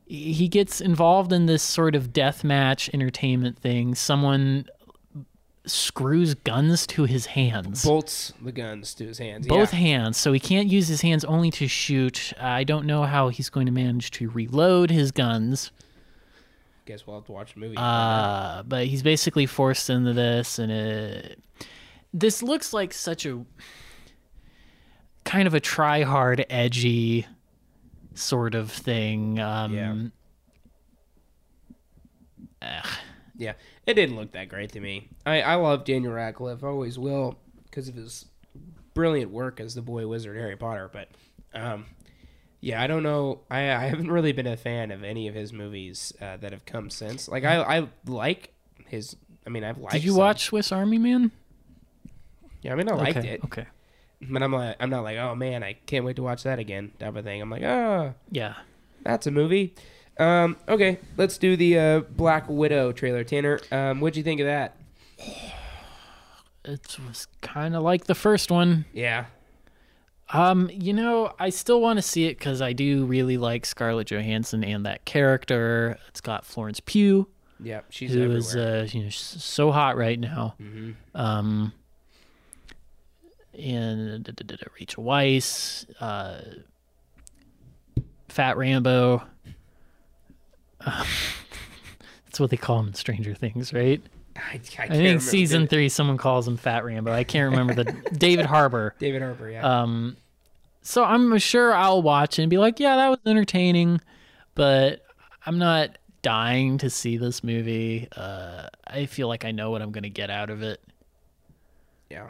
he gets involved in this sort of deathmatch entertainment thing. Someone screws guns to his hands. Bolts the guns to his hands. Both yeah. hands. So he can't use his hands only to shoot. I don't know how he's going to manage to reload his guns. Guess we'll have to watch the movie. Uh, but he's basically forced into this, and it, this looks like such a kind of a try-hard, edgy sort of thing. Um, yeah. Ugh. Yeah, it didn't look that great to me. I, I love Daniel Radcliffe, always will, because of his brilliant work as the boy wizard Harry Potter. But, um, yeah, I don't know. I, I haven't really been a fan of any of his movies uh, that have come since. Like, I, I like his... I mean, I've liked Did you some. watch Swiss Army Man? Yeah, I mean, I liked okay, it. Okay. But I'm, like, I'm not like, oh, man, I can't wait to watch that again type of thing. I'm like, oh, yeah, that's a movie. Um, okay, let's do the uh, Black Widow trailer. Tanner, um, what'd you think of that? It was kind of like the first one. Yeah. Um, you know, I still want to see it because I do really like Scarlett Johansson and that character. It's got Florence Pugh. Yeah, she's who everywhere. is uh, you know, she's so hot right now. Mm-hmm. Um, and da, da, da, da, Rachel Weisz, uh, Fat Rambo. Uh, that's what they call him in Stranger Things, right? I, I, can't I think season it. three, someone calls him Fat Rambo. I can't remember the David Harbour. David Harbour, yeah. Um, so I'm sure I'll watch it and be like, yeah, that was entertaining, but I'm not dying to see this movie. Uh, I feel like I know what I'm going to get out of it. Yeah.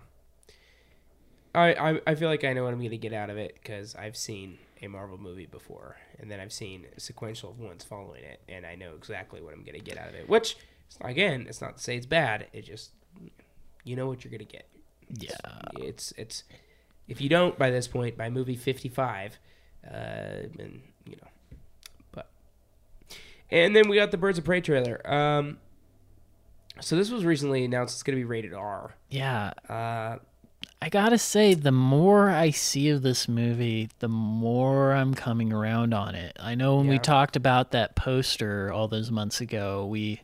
I, I I feel like I know what I'm going to get out of it because I've seen a Marvel movie before, and then I've seen sequential ones following it, and I know exactly what I'm going to get out of it, which... Again, it's not to say it's bad. It just, you know what you're gonna get. It's, yeah, it's it's if you don't by this point by movie fifty-five, uh, then you know. But and then we got the Birds of Prey trailer. Um, so this was recently announced. It's gonna be rated R. Yeah. Uh, I gotta say, the more I see of this movie, the more I'm coming around on it. I know when yeah. we talked about that poster all those months ago, we.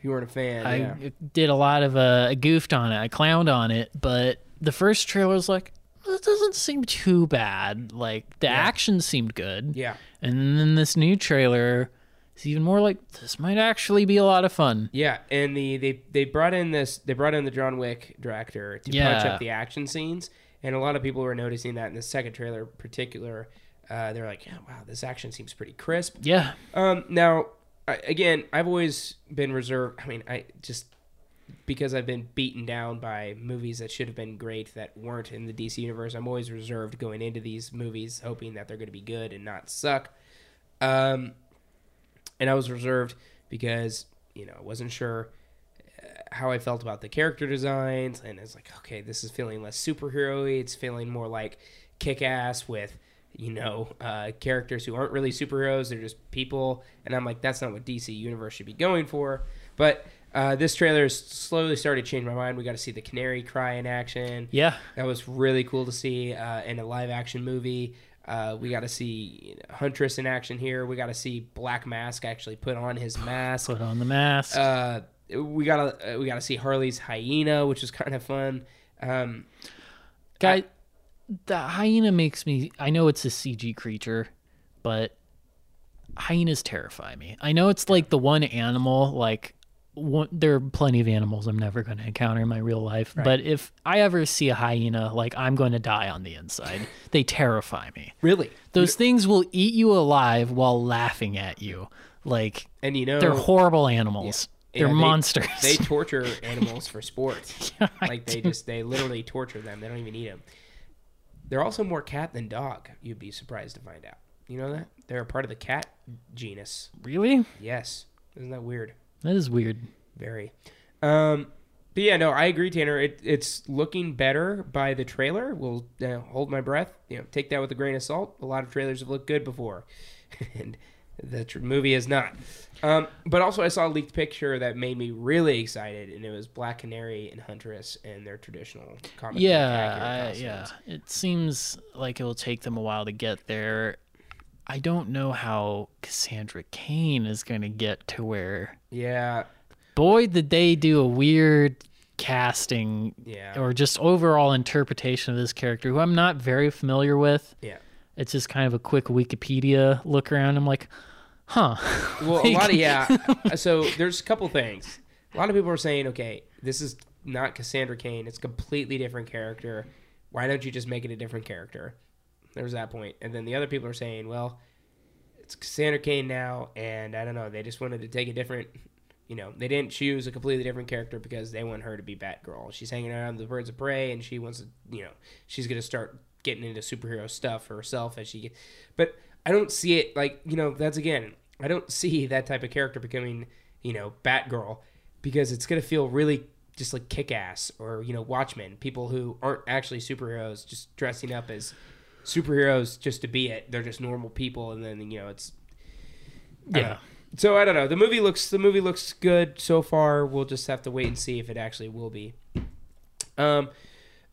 You weren't a fan. I yeah. did a lot of uh, I goofed on it. I clowned on it, but the first trailer was like, this doesn't seem too bad. Like the yeah. action seemed good. Yeah. And then this new trailer is even more like this might actually be a lot of fun. Yeah, and the they they brought in this they brought in the John Wick director to yeah. punch up the action scenes, and a lot of people were noticing that in the second trailer in particular. Uh, they're like, yeah, wow, this action seems pretty crisp. Yeah. Um. Now. Again, I've always been reserved. I mean, I just because I've been beaten down by movies that should have been great that weren't in the D C universe. I'm always reserved going into these movies, hoping that they're going to be good and not suck. Um, and I was reserved because you know I wasn't sure how I felt about the character designs, and it's like, okay, this is feeling less superhero-y. It's feeling more like Kick-Ass with. You know, uh, characters who aren't really superheroes. They're just people. And I'm like, that's not what D C Universe should be going for. But uh, this trailer has slowly started to change my mind. We got to see the canary cry in action. Yeah. That was really cool to see uh, in a live-action movie. Uh, we got to see Huntress in action here. We got to see Black Mask actually put on his mask. Put on the mask. Uh, we got to uh, we got to see Harley's hyena, which is kind of fun. Um, Guy... I- The hyena makes me... I know it's a C G creature, but hyenas terrify me. I know it's like the one animal, like... One, there are plenty of animals I'm never going to encounter in my real life, right. But if I ever see a hyena, like, I'm going to die on the inside. They terrify me. Really? Those You're... things will eat you alive while laughing at you. Like, and you know, they're horrible animals. Yeah. They're yeah, they, monsters. They torture animals for sport. Yeah, like, they do. just... They literally torture them. They don't even eat them. They're also more cat than dog. You'd be surprised to find out. You know that? They're a part of the cat genus. Really? Yes. Isn't that weird? That is weird. Very. Um, but yeah, no, I agree, Tanner. It, it's looking better by the trailer. We'll uh, hold my breath. You know, take that with a grain of salt. A lot of trailers have looked good before, and the tr- movie is not. Um, but also, I saw a leaked picture that made me really excited, and it was Black Canary and Huntress and their traditional comic. Yeah, uh, yeah. It seems like it will take them a while to get there. I don't know how Cassandra Cain is going to get to where. Yeah. Boy, did they do a weird casting, yeah. or just overall interpretation of this character, who I'm not very familiar with. Yeah. It's just kind of a quick Wikipedia look around. I'm like. Huh. Well, a lot of, yeah. So there's a couple things. A lot of people are saying, okay, this is not Cassandra Cain. It's a completely different character. Why don't you just make it a different character? There's that point. And then the other people are saying, well, it's Cassandra Cain now, and I don't know. They just wanted to take a different, you know, they didn't choose a completely different character because they want her to be Batgirl. She's hanging around the Birds of Prey, and she wants to, you know, she's going to start getting into superhero stuff for herself as she gets. But I don't see it, like, you know, that's, again, I don't see that type of character becoming, you know, Batgirl, because it's going to feel really just like Kick-Ass or, you know, Watchmen, people who aren't actually superheroes just dressing up as superheroes just to be it. They're just normal people, and then, you know, it's... I yeah. So, I don't know. The movie looks the movie looks good so far. We'll just have to wait and see if it actually will be. Um,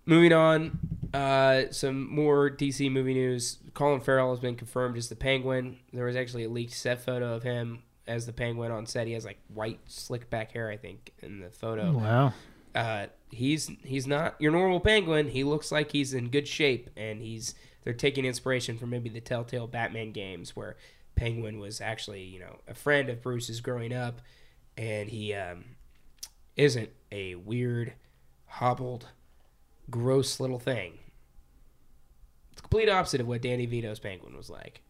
moving on, uh, some more D C movie news. Colin Farrell has been confirmed as the Penguin. There was actually a leaked set photo of him as the Penguin on set. He has like white slick back hair, I think, in the photo. Wow. Uh, he's he's not your normal Penguin. He looks like he's in good shape, and he's they're taking inspiration from maybe the Telltale Batman games, where Penguin was actually, you know, a friend of Bruce's growing up, and he um, isn't a weird, hobbled, gross little thing. It's the complete opposite of what Danny Vito's Penguin was like.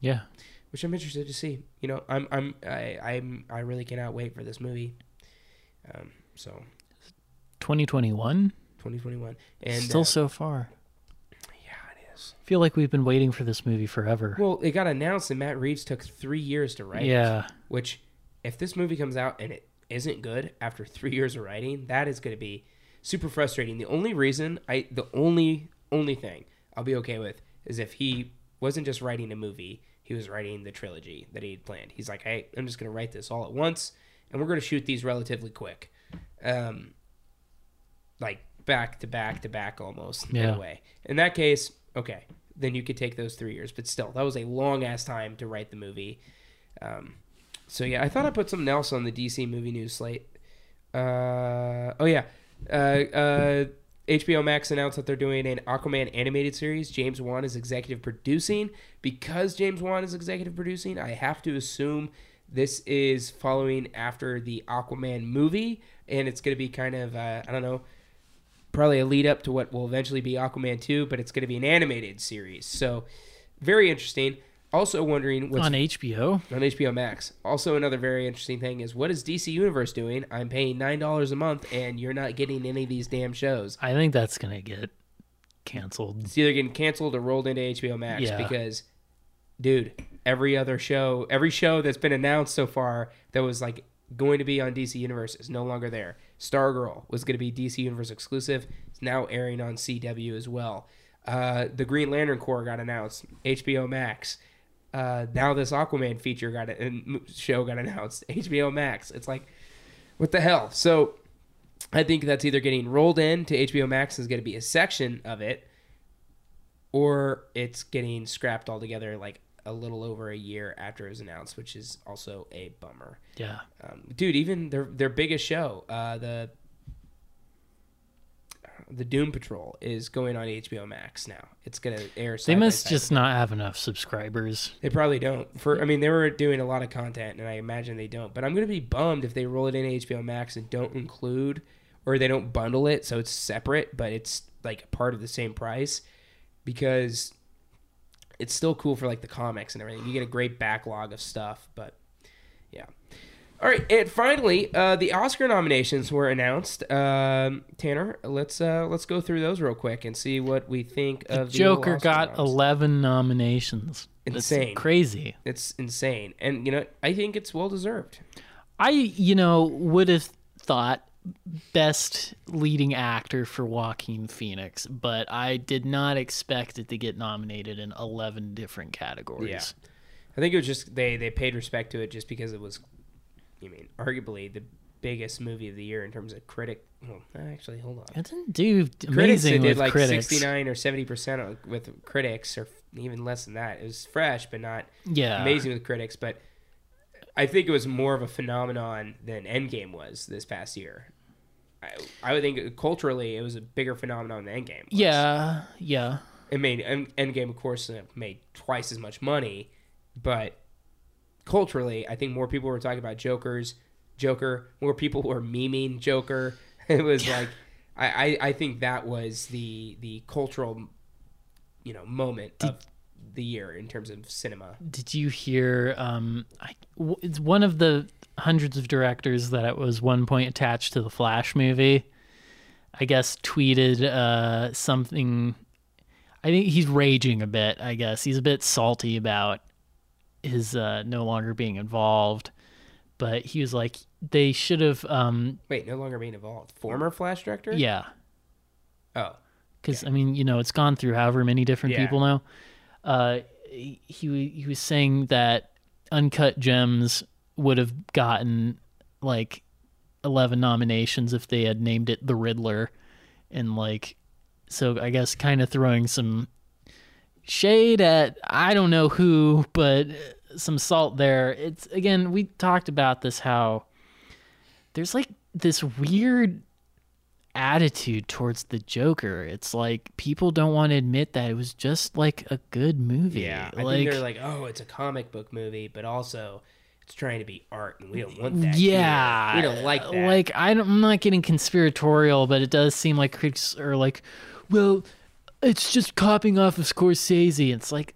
Yeah, which I'm interested to see. You know, I'm I'm I I'm I really cannot wait for this movie. Um, so twenty twenty-one twenty twenty-one and still uh, so far. Feel like we've been waiting for this movie forever. Well, it got announced and Matt Reeves took three years to write. Yeah. Which, if this movie comes out and it isn't good after three years of writing, that is going to be super frustrating. The only reason, I the only, only thing I'll be okay with is if he wasn't just writing a movie, he was writing the trilogy that he had planned. He's like, hey, I'm just going to write this all at once, and we're going to shoot these relatively quick. Um, like, back to back to back almost, yeah. in a way. In that case... Okay, then you could take those three years. But still, that was a long-ass time to write the movie. Um, so, yeah, I thought I put something else on the D C movie news slate. Uh, oh, yeah. Uh, uh, H B O Max announced that they're doing an Aquaman animated series. James Wan is executive producing. Because James Wan is executive producing, I have to assume this is following after the Aquaman movie. And it's going to be kind of, uh, I don't know, probably a lead up to what will eventually be Aquaman two, but it's going to be an animated series. So, very interesting. Also wondering what's... On H B O? On H B O Max. Also, another very interesting thing is, what is D C Universe doing? I'm paying nine dollars a month, and you're not getting any of these damn shows. I think that's going to get canceled. It's either getting canceled or rolled into H B O Max, yeah. because, dude, every other show, every show that's been announced so far that was like going to be on D C Universe is no longer there. Stargirl was going to be D C Universe exclusive. It's now airing on C W as well. Uh, the Green Lantern Corps got announced. H B O Max. Uh, now this Aquaman feature got and show got announced. H B O Max. It's like, what the hell? So I think that's either getting rolled in to H B O Max, is going to be a section of it, or it's getting scrapped altogether like a little over a year after it was announced, which is also a bummer. Yeah. Um, dude, even their their biggest show, uh, the the Doom Patrol, is going on H B O Max now. It's going to air. They must just not have enough subscribers. They probably don't. For I mean, they were doing a lot of content, and I imagine they don't. But I'm going to be bummed if they roll it in H B O Max and don't include, or they don't bundle it, so it's separate, but it's like part of the same price, because... It's still cool for, like, the comics and everything. You get a great backlog of stuff, but, yeah. All right, and finally, uh, the Oscar nominations were announced. Um, Tanner, let's uh, let's go through those real quick and see what we think of the Joker Oscar got noms. eleven nominations. Insane. That's crazy. It's insane. And, you know, I think it's well-deserved. I, you know, would have thought best leading actor for Joaquin Phoenix, but I did not expect it to get nominated in eleven different categories. Yeah. I think it was just they they paid respect to it just because it was, I mean, arguably the biggest movie of the year in terms of critic. Well, actually, hold on. It didn't do amazing critics, did like critics. sixty-nine or seventy percent with critics, or even less than that. It was fresh, but not yeah. amazing with critics. But I think it was more of a phenomenon than Endgame was this past year. I would think culturally it was a bigger phenomenon than Endgame. Was. Yeah, yeah. It made Endgame, of course, made twice as much money, but culturally, I think more people were talking about Joker's Joker. More people were memeing Joker. It was like, I, I think that was the the cultural, you know, moment did, of the year in terms of cinema. Did you hear? Um, I, it's one of the hundreds of directors that at was one point attached to the Flash movie, I guess, tweeted uh, something. I think he's raging a bit, I guess. He's a bit salty about his uh, no longer being involved. But he was like, they should have... Um, Wait, no longer being involved? Former Flash director? Yeah. Oh. Because, yeah. I mean, you know, it's gone through however many different yeah. people now. Uh, he, he was saying that Uncut Gems... would have gotten like eleven nominations if they had named it The Riddler, and like, so I guess kind of throwing some shade at I don't know who, but some salt there. It's again, we talked about this, how there's like this weird attitude towards the Joker. It's like people don't want to admit that it was just like a good movie. Yeah, I like, think they're like, oh, it's a comic book movie, but also it's trying to be art, and we don't want that. Yeah, either. We don't like that. Like I don't, I'm not getting conspiratorial, but it does seem like critics are like, well, it's just copying off of Scorsese. It's like,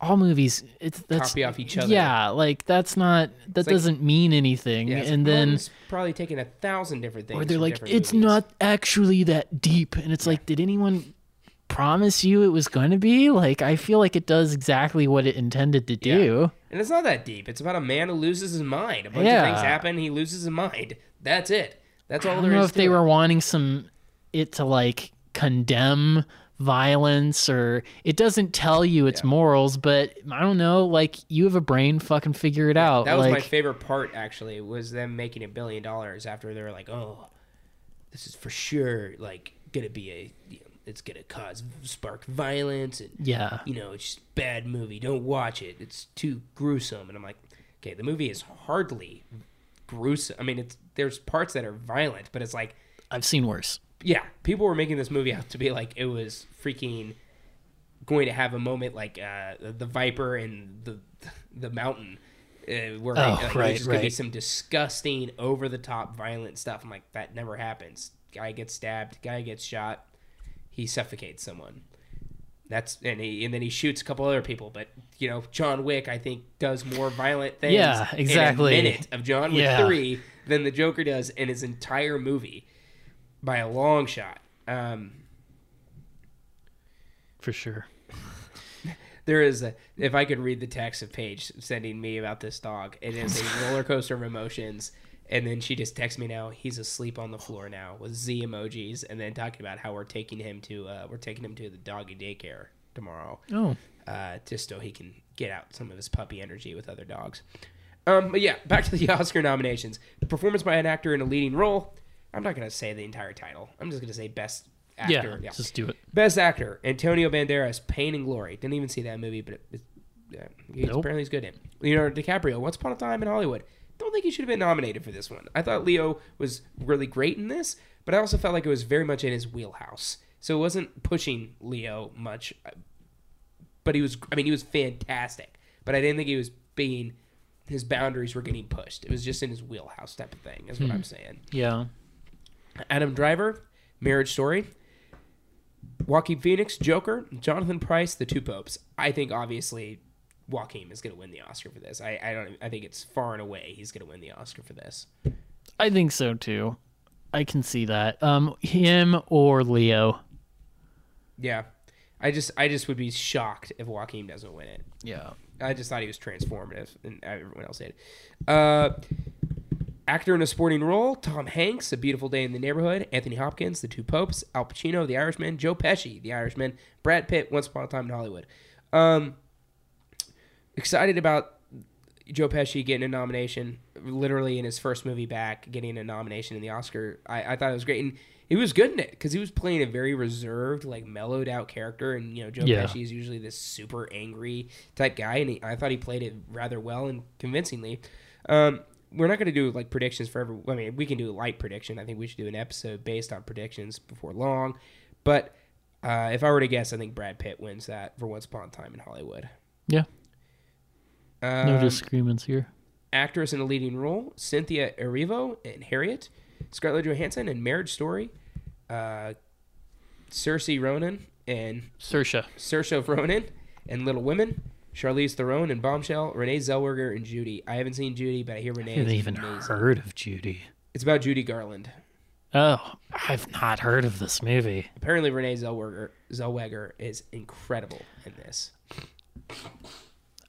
all movies, it's that's, copy off each other. Yeah, like that's not that it's doesn't like, mean anything. Yeah, and then probably taking a thousand different things. Or they're like, it's movies. Not actually that deep. And it's yeah. like, did anyone promise you it was going to be? Like, I feel like it does exactly what it intended to do. Yeah. And it's not that deep. It's about a man who loses his mind. A bunch yeah. of things happen. He loses his mind. That's it. That's all there is. I don't know if they it. were wanting some it to like condemn violence, or it doesn't tell you its yeah. morals, but I don't know, like, you have a brain, fucking figure it out. That was like, my favorite part, actually, was them making a billion dollars after they were like, oh, this is for sure like gonna be a, you know, it's gonna cause spark violence, and yeah, you know, it's just a bad movie, don't watch it, it's too gruesome. And I'm like, okay, the movie is hardly gruesome. I mean, it's there's parts that are violent, but it's like, I've seen worse. Yeah, people were making this movie out to be like it was freaking going to have a moment like uh, the Viper and the the Mountain, uh, where oh, like, right, there's just right. gonna be some disgusting, over the top, violent stuff. I'm like, that never happens. Guy gets stabbed, guy gets shot, he suffocates someone. That's and he and then he shoots a couple other people. But you know, John Wick, I think, does more violent things. Yeah, exactly. In a minute of John Wick yeah. three than the Joker does in his entire movie. By a long shot. Um, For sure. There is a, if I could read the text of Paige sending me about this dog, it is a roller coaster of emotions. And then she just texts me now, he's asleep on the floor now, with Z emojis. And then talking about how we're taking him to, uh, we're taking him to the doggy daycare tomorrow. Oh. Uh, just so he can get out some of his puppy energy with other dogs. Um, but yeah, back to the Oscar nominations. The performance by an actor in a leading role. I'm not going to say the entire title. I'm just going to say Best Actor. Yeah, yeah, just do it. Best Actor, Antonio Banderas, Pain and Glory. Didn't even see that movie, but it, it, yeah, he's nope. apparently he's good in it. Leonardo DiCaprio, Once Upon a Time in Hollywood. Don't think he should have been nominated for this one. I thought Leo was really great in this, but I also felt like it was very much in his wheelhouse. So it wasn't pushing Leo much, but he was, I mean, he was fantastic. But I didn't think he was being, his boundaries were getting pushed. It was just in his wheelhouse type of thing, is what hmm. I'm saying. Yeah. Adam Driver, Marriage Story. Joaquin Phoenix, Joker. Jonathan Pryce, The Two Popes. I think obviously Joaquin is going to win the Oscar for this. I, I don't. I think it's far and away he's going to win the Oscar for this. I think so too. I can see that. Um, him or Leo. Yeah, I just I just would be shocked if Joaquin doesn't win it. Yeah, I just thought he was transformative, and everyone else did. Uh. Actor in a supporting role, Tom Hanks, A Beautiful Day in the Neighborhood, Anthony Hopkins, The Two Popes, Al Pacino, The Irishman, Joe Pesci, The Irishman, Brad Pitt, Once Upon a Time in Hollywood. Um, excited about Joe Pesci getting a nomination, literally in his first movie back, getting a nomination in the Oscar. I, I thought it was great, and he was good in it, because he was playing a very reserved, like, mellowed out character, and, you know, Joe yeah. Pesci is usually this super angry type guy, and he, I thought he played it rather well and convincingly. Um... We're not going to do, like, predictions for every... I mean, we can do a light prediction. I think we should do an episode based on predictions before long. But uh, if I were to guess, I think Brad Pitt wins that for Once Upon a Time in Hollywood. Yeah. Um, no disagreements here. Actress in a leading role, Cynthia Erivo in Harriet. Scarlett Johansson in Marriage Story. Uh, Saoirse Ronan and... Saoirse. Saoirse Ronan in Little Women. Charlize Theron in Bombshell, Renee Zellweger and Judy. I haven't seen Judy, but I hear Renee. I haven't even amazing. heard of Judy. It's about Judy Garland. Oh, I've not heard of this movie. Apparently, Renee Zellweger Zellweger is incredible in this.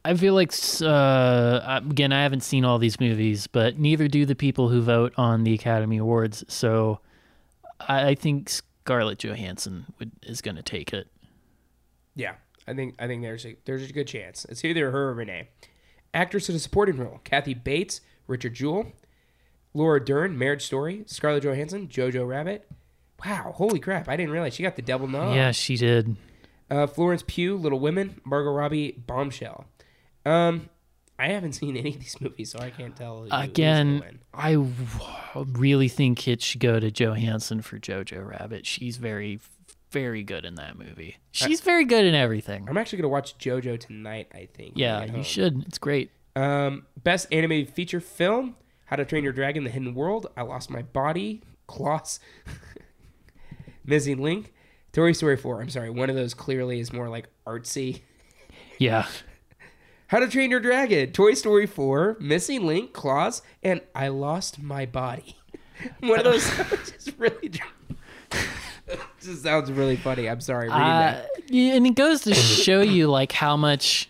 I feel like uh, again, I haven't seen all these movies, but neither do the people who vote on the Academy Awards. So, I think Scarlett Johansson would, is going to take it. Yeah. I think I think there's a, there's a good chance. It's either her or Renee. Actress in a supporting role, Kathy Bates, Richard Jewell, Laura Dern, Marriage Story, Scarlett Johansson, Jojo Rabbit. Wow, holy crap. I didn't realize she got the double nod. Yeah, she did. Uh, Florence Pugh, Little Women, Margot Robbie, Bombshell. Um, I I haven't seen any of these movies, so I can't tell. Again, I really think it should go to Johansson for Jojo Rabbit. She's very, very good in that movie. She's I, very good in everything. I'm actually going to watch Jojo tonight, I think. Yeah, you should. It's great. Um, best animated feature film, How to Train Your Dragon, The Hidden World, I Lost My Body, Klaus, Missing Link, Toy Story four. I'm sorry, one of those clearly is more like artsy. Yeah. How to Train Your Dragon, Toy Story four, Missing Link, Klaus, and I Lost My Body. One of those just really just sounds really funny. I'm sorry. Reading uh, that. Yeah, and it goes to show you like how much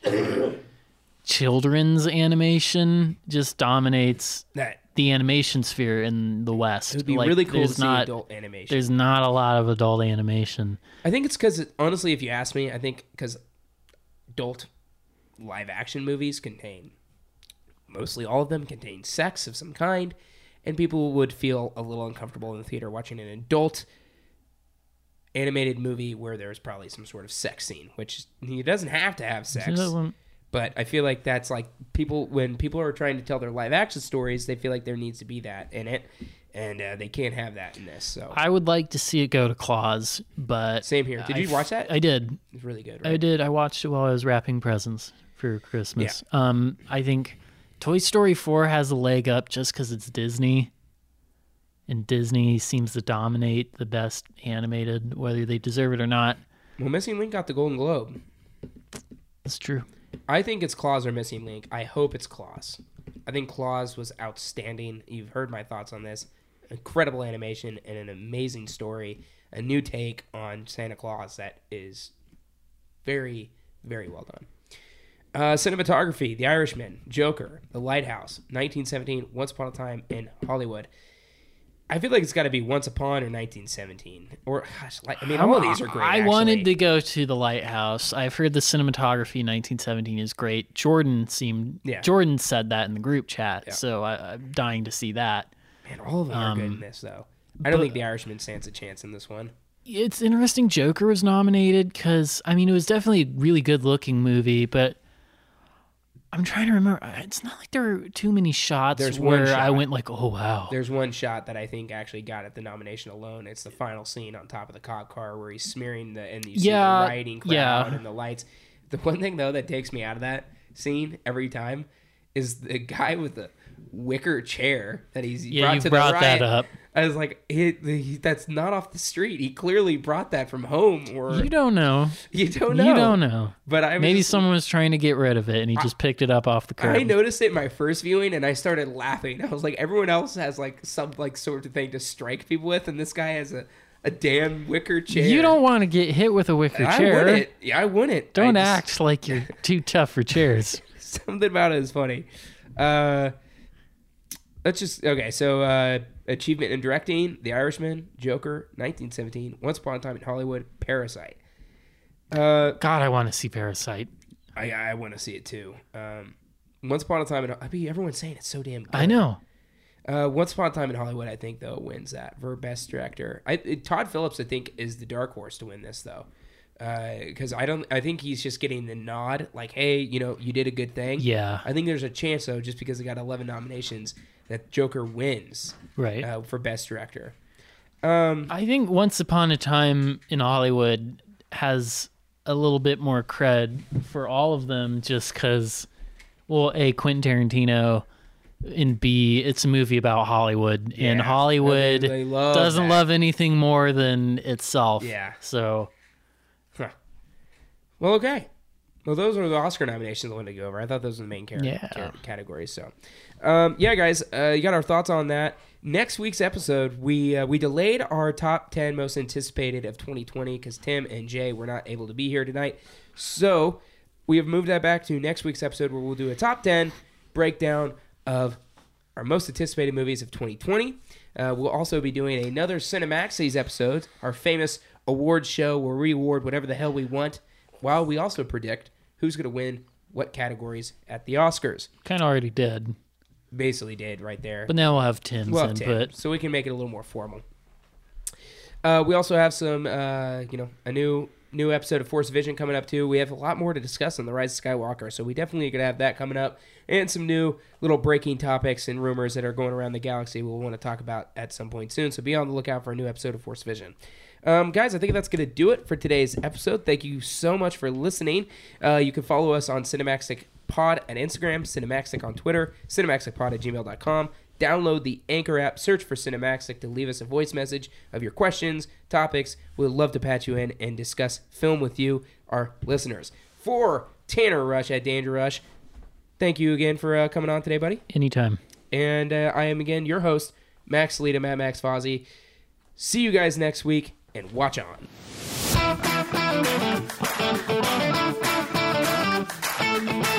children's animation just dominates that. The animation sphere in the West. It would be like, really cool to not, see adult animation. There's not a lot of adult animation. I think it's because, honestly, if you ask me, I think because adult live action movies contain, mostly all of them contain sex of some kind, and people would feel a little uncomfortable in the theater watching an adult animated movie where there's probably some sort of sex scene, which he doesn't have to have sex. But I feel like that's like people, when people are trying to tell their live action stories, they feel like there needs to be that in it, and uh, they can't have that in this. So I would like to see it go to Claws, but same here. Did I, you watch that? I did. It's really good, right? I did. I watched it while I was wrapping presents for Christmas. Yeah. Um, I think Toy Story four has a leg up just because it's Disney, and Disney seems to dominate the best animated, whether they deserve it or not. Well, Missing Link got the Golden Globe. That's true. I think it's Claws or Missing Link. I hope it's Claws. I think Claws was outstanding. You've heard my thoughts on this. Incredible animation and an amazing story. A new take on Santa Claus that is very, very well done. Uh, cinematography, The Irishman, Joker, The Lighthouse, nineteen seventeen, Once Upon a Time in Hollywood. I feel like it's got to be Once Upon or nineteen seventeen. Or, gosh, I mean, all of these are great, I actually. wanted to go to The Lighthouse. I've heard the cinematography in nineteen seventeen is great. Jordan seemed, yeah. Jordan said that in the group chat, yeah. so I, I'm dying to see that. Man, all of them um, are good in this, though. I don't but, think The Irishman stands a chance in this one. It's interesting Joker was nominated because, I mean, it was definitely a really good-looking movie, but I'm trying to remember. It's not like there were too many shots There's where shot. I went like, oh, wow. There's one shot that I think actually got at the nomination alone. It's the final scene on top of the cop car where he's smearing the, and you yeah, see the rioting crowd yeah. and the lights. The one thing, though, that takes me out of that scene every time is the guy with the wicker chair that he's yeah, brought you to brought the riot. That up. I was like, it, he, that's not off the street. He clearly brought that from home. Or you don't know. You don't know. You don't know. But I maybe just, someone was trying to get rid of it, and he I, just picked it up off the curb. I noticed it in my first viewing, and I started laughing. I was like, everyone else has like some like sort of thing to strike people with, and this guy has a, a damn wicker chair. You don't want to get hit with a wicker I chair. Wouldn't. Yeah, I wouldn't. Don't I act just... like you're too tough for chairs. Something about it is funny. Uh, let's just okay. So. Uh, Achievement in directing, The Irishman, Joker, nineteen seventeen, Once Upon a Time in Hollywood, Parasite. Uh, God, I want to see Parasite. I, I want to see it too. Um, Once Upon a Time in Hollywood. I mean, everyone's saying it's so damn good. I know. Uh, Once Upon a Time in Hollywood, I think, though, wins that for Best Director. I, it, Todd Phillips, I think, is the dark horse to win this, though. Because uh, I don't, I think he's just getting the nod, like, hey, you know, you did a good thing. Yeah. I think there's a chance, though, just because they got eleven nominations, that Joker wins, right, uh, for Best Director. Um, I think Once Upon a Time in Hollywood has a little bit more cred for all of them, just because, well, A, Quentin Tarantino, and B, it's a movie about Hollywood, yeah, and Hollywood they, they love doesn't that. love anything more than itself. Yeah. So, huh. Well, okay. Well, those are the Oscar nominations I wanted to go over. I thought those were the main car- yeah. car- categories. So, um, yeah, guys, uh, you got our thoughts on that. Next week's episode, we uh, we delayed our top ten most anticipated of twenty twenty because Tim and Jay were not able to be here tonight. So we have moved that back to next week's episode where we'll do a top ten breakdown of our most anticipated movies of twenty twenty. Uh, we'll also be doing another Cinemaxes episode, our famous award show where we award whatever the hell we want, while we also predict who's going to win what categories at the Oscars. Kind of already did. Basically did right there. But now we'll have Tim's we'll have Tim, input. So we can make it a little more formal. Uh, we also have some, uh, you know, a new new episode of Force Vision coming up, too. We have a lot more to discuss on The Rise of Skywalker, so we definitely are going to have that coming up, and some new little breaking topics and rumors that are going around the galaxy we'll want to talk about at some point soon, so be on the lookout for a new episode of Force Vision. Um, guys, I think that's going to do it for today's episode. Thank you so much for listening. Uh, you can follow us on Cinemaxic Pod on Instagram, Cinemaxic on Twitter, CinemaxicPod at gmail dot com. Download the Anchor app, search for Cinemaxic to leave us a voice message of your questions, topics. We'd love to patch you in and discuss film with you, our listeners. For Tanner Rush at Danger Rush, thank you again for uh, coming on today, buddy. Anytime. And uh, I am, again, your host, Max Lita, Matt Max Fozzie. See you guys next week. And watch on.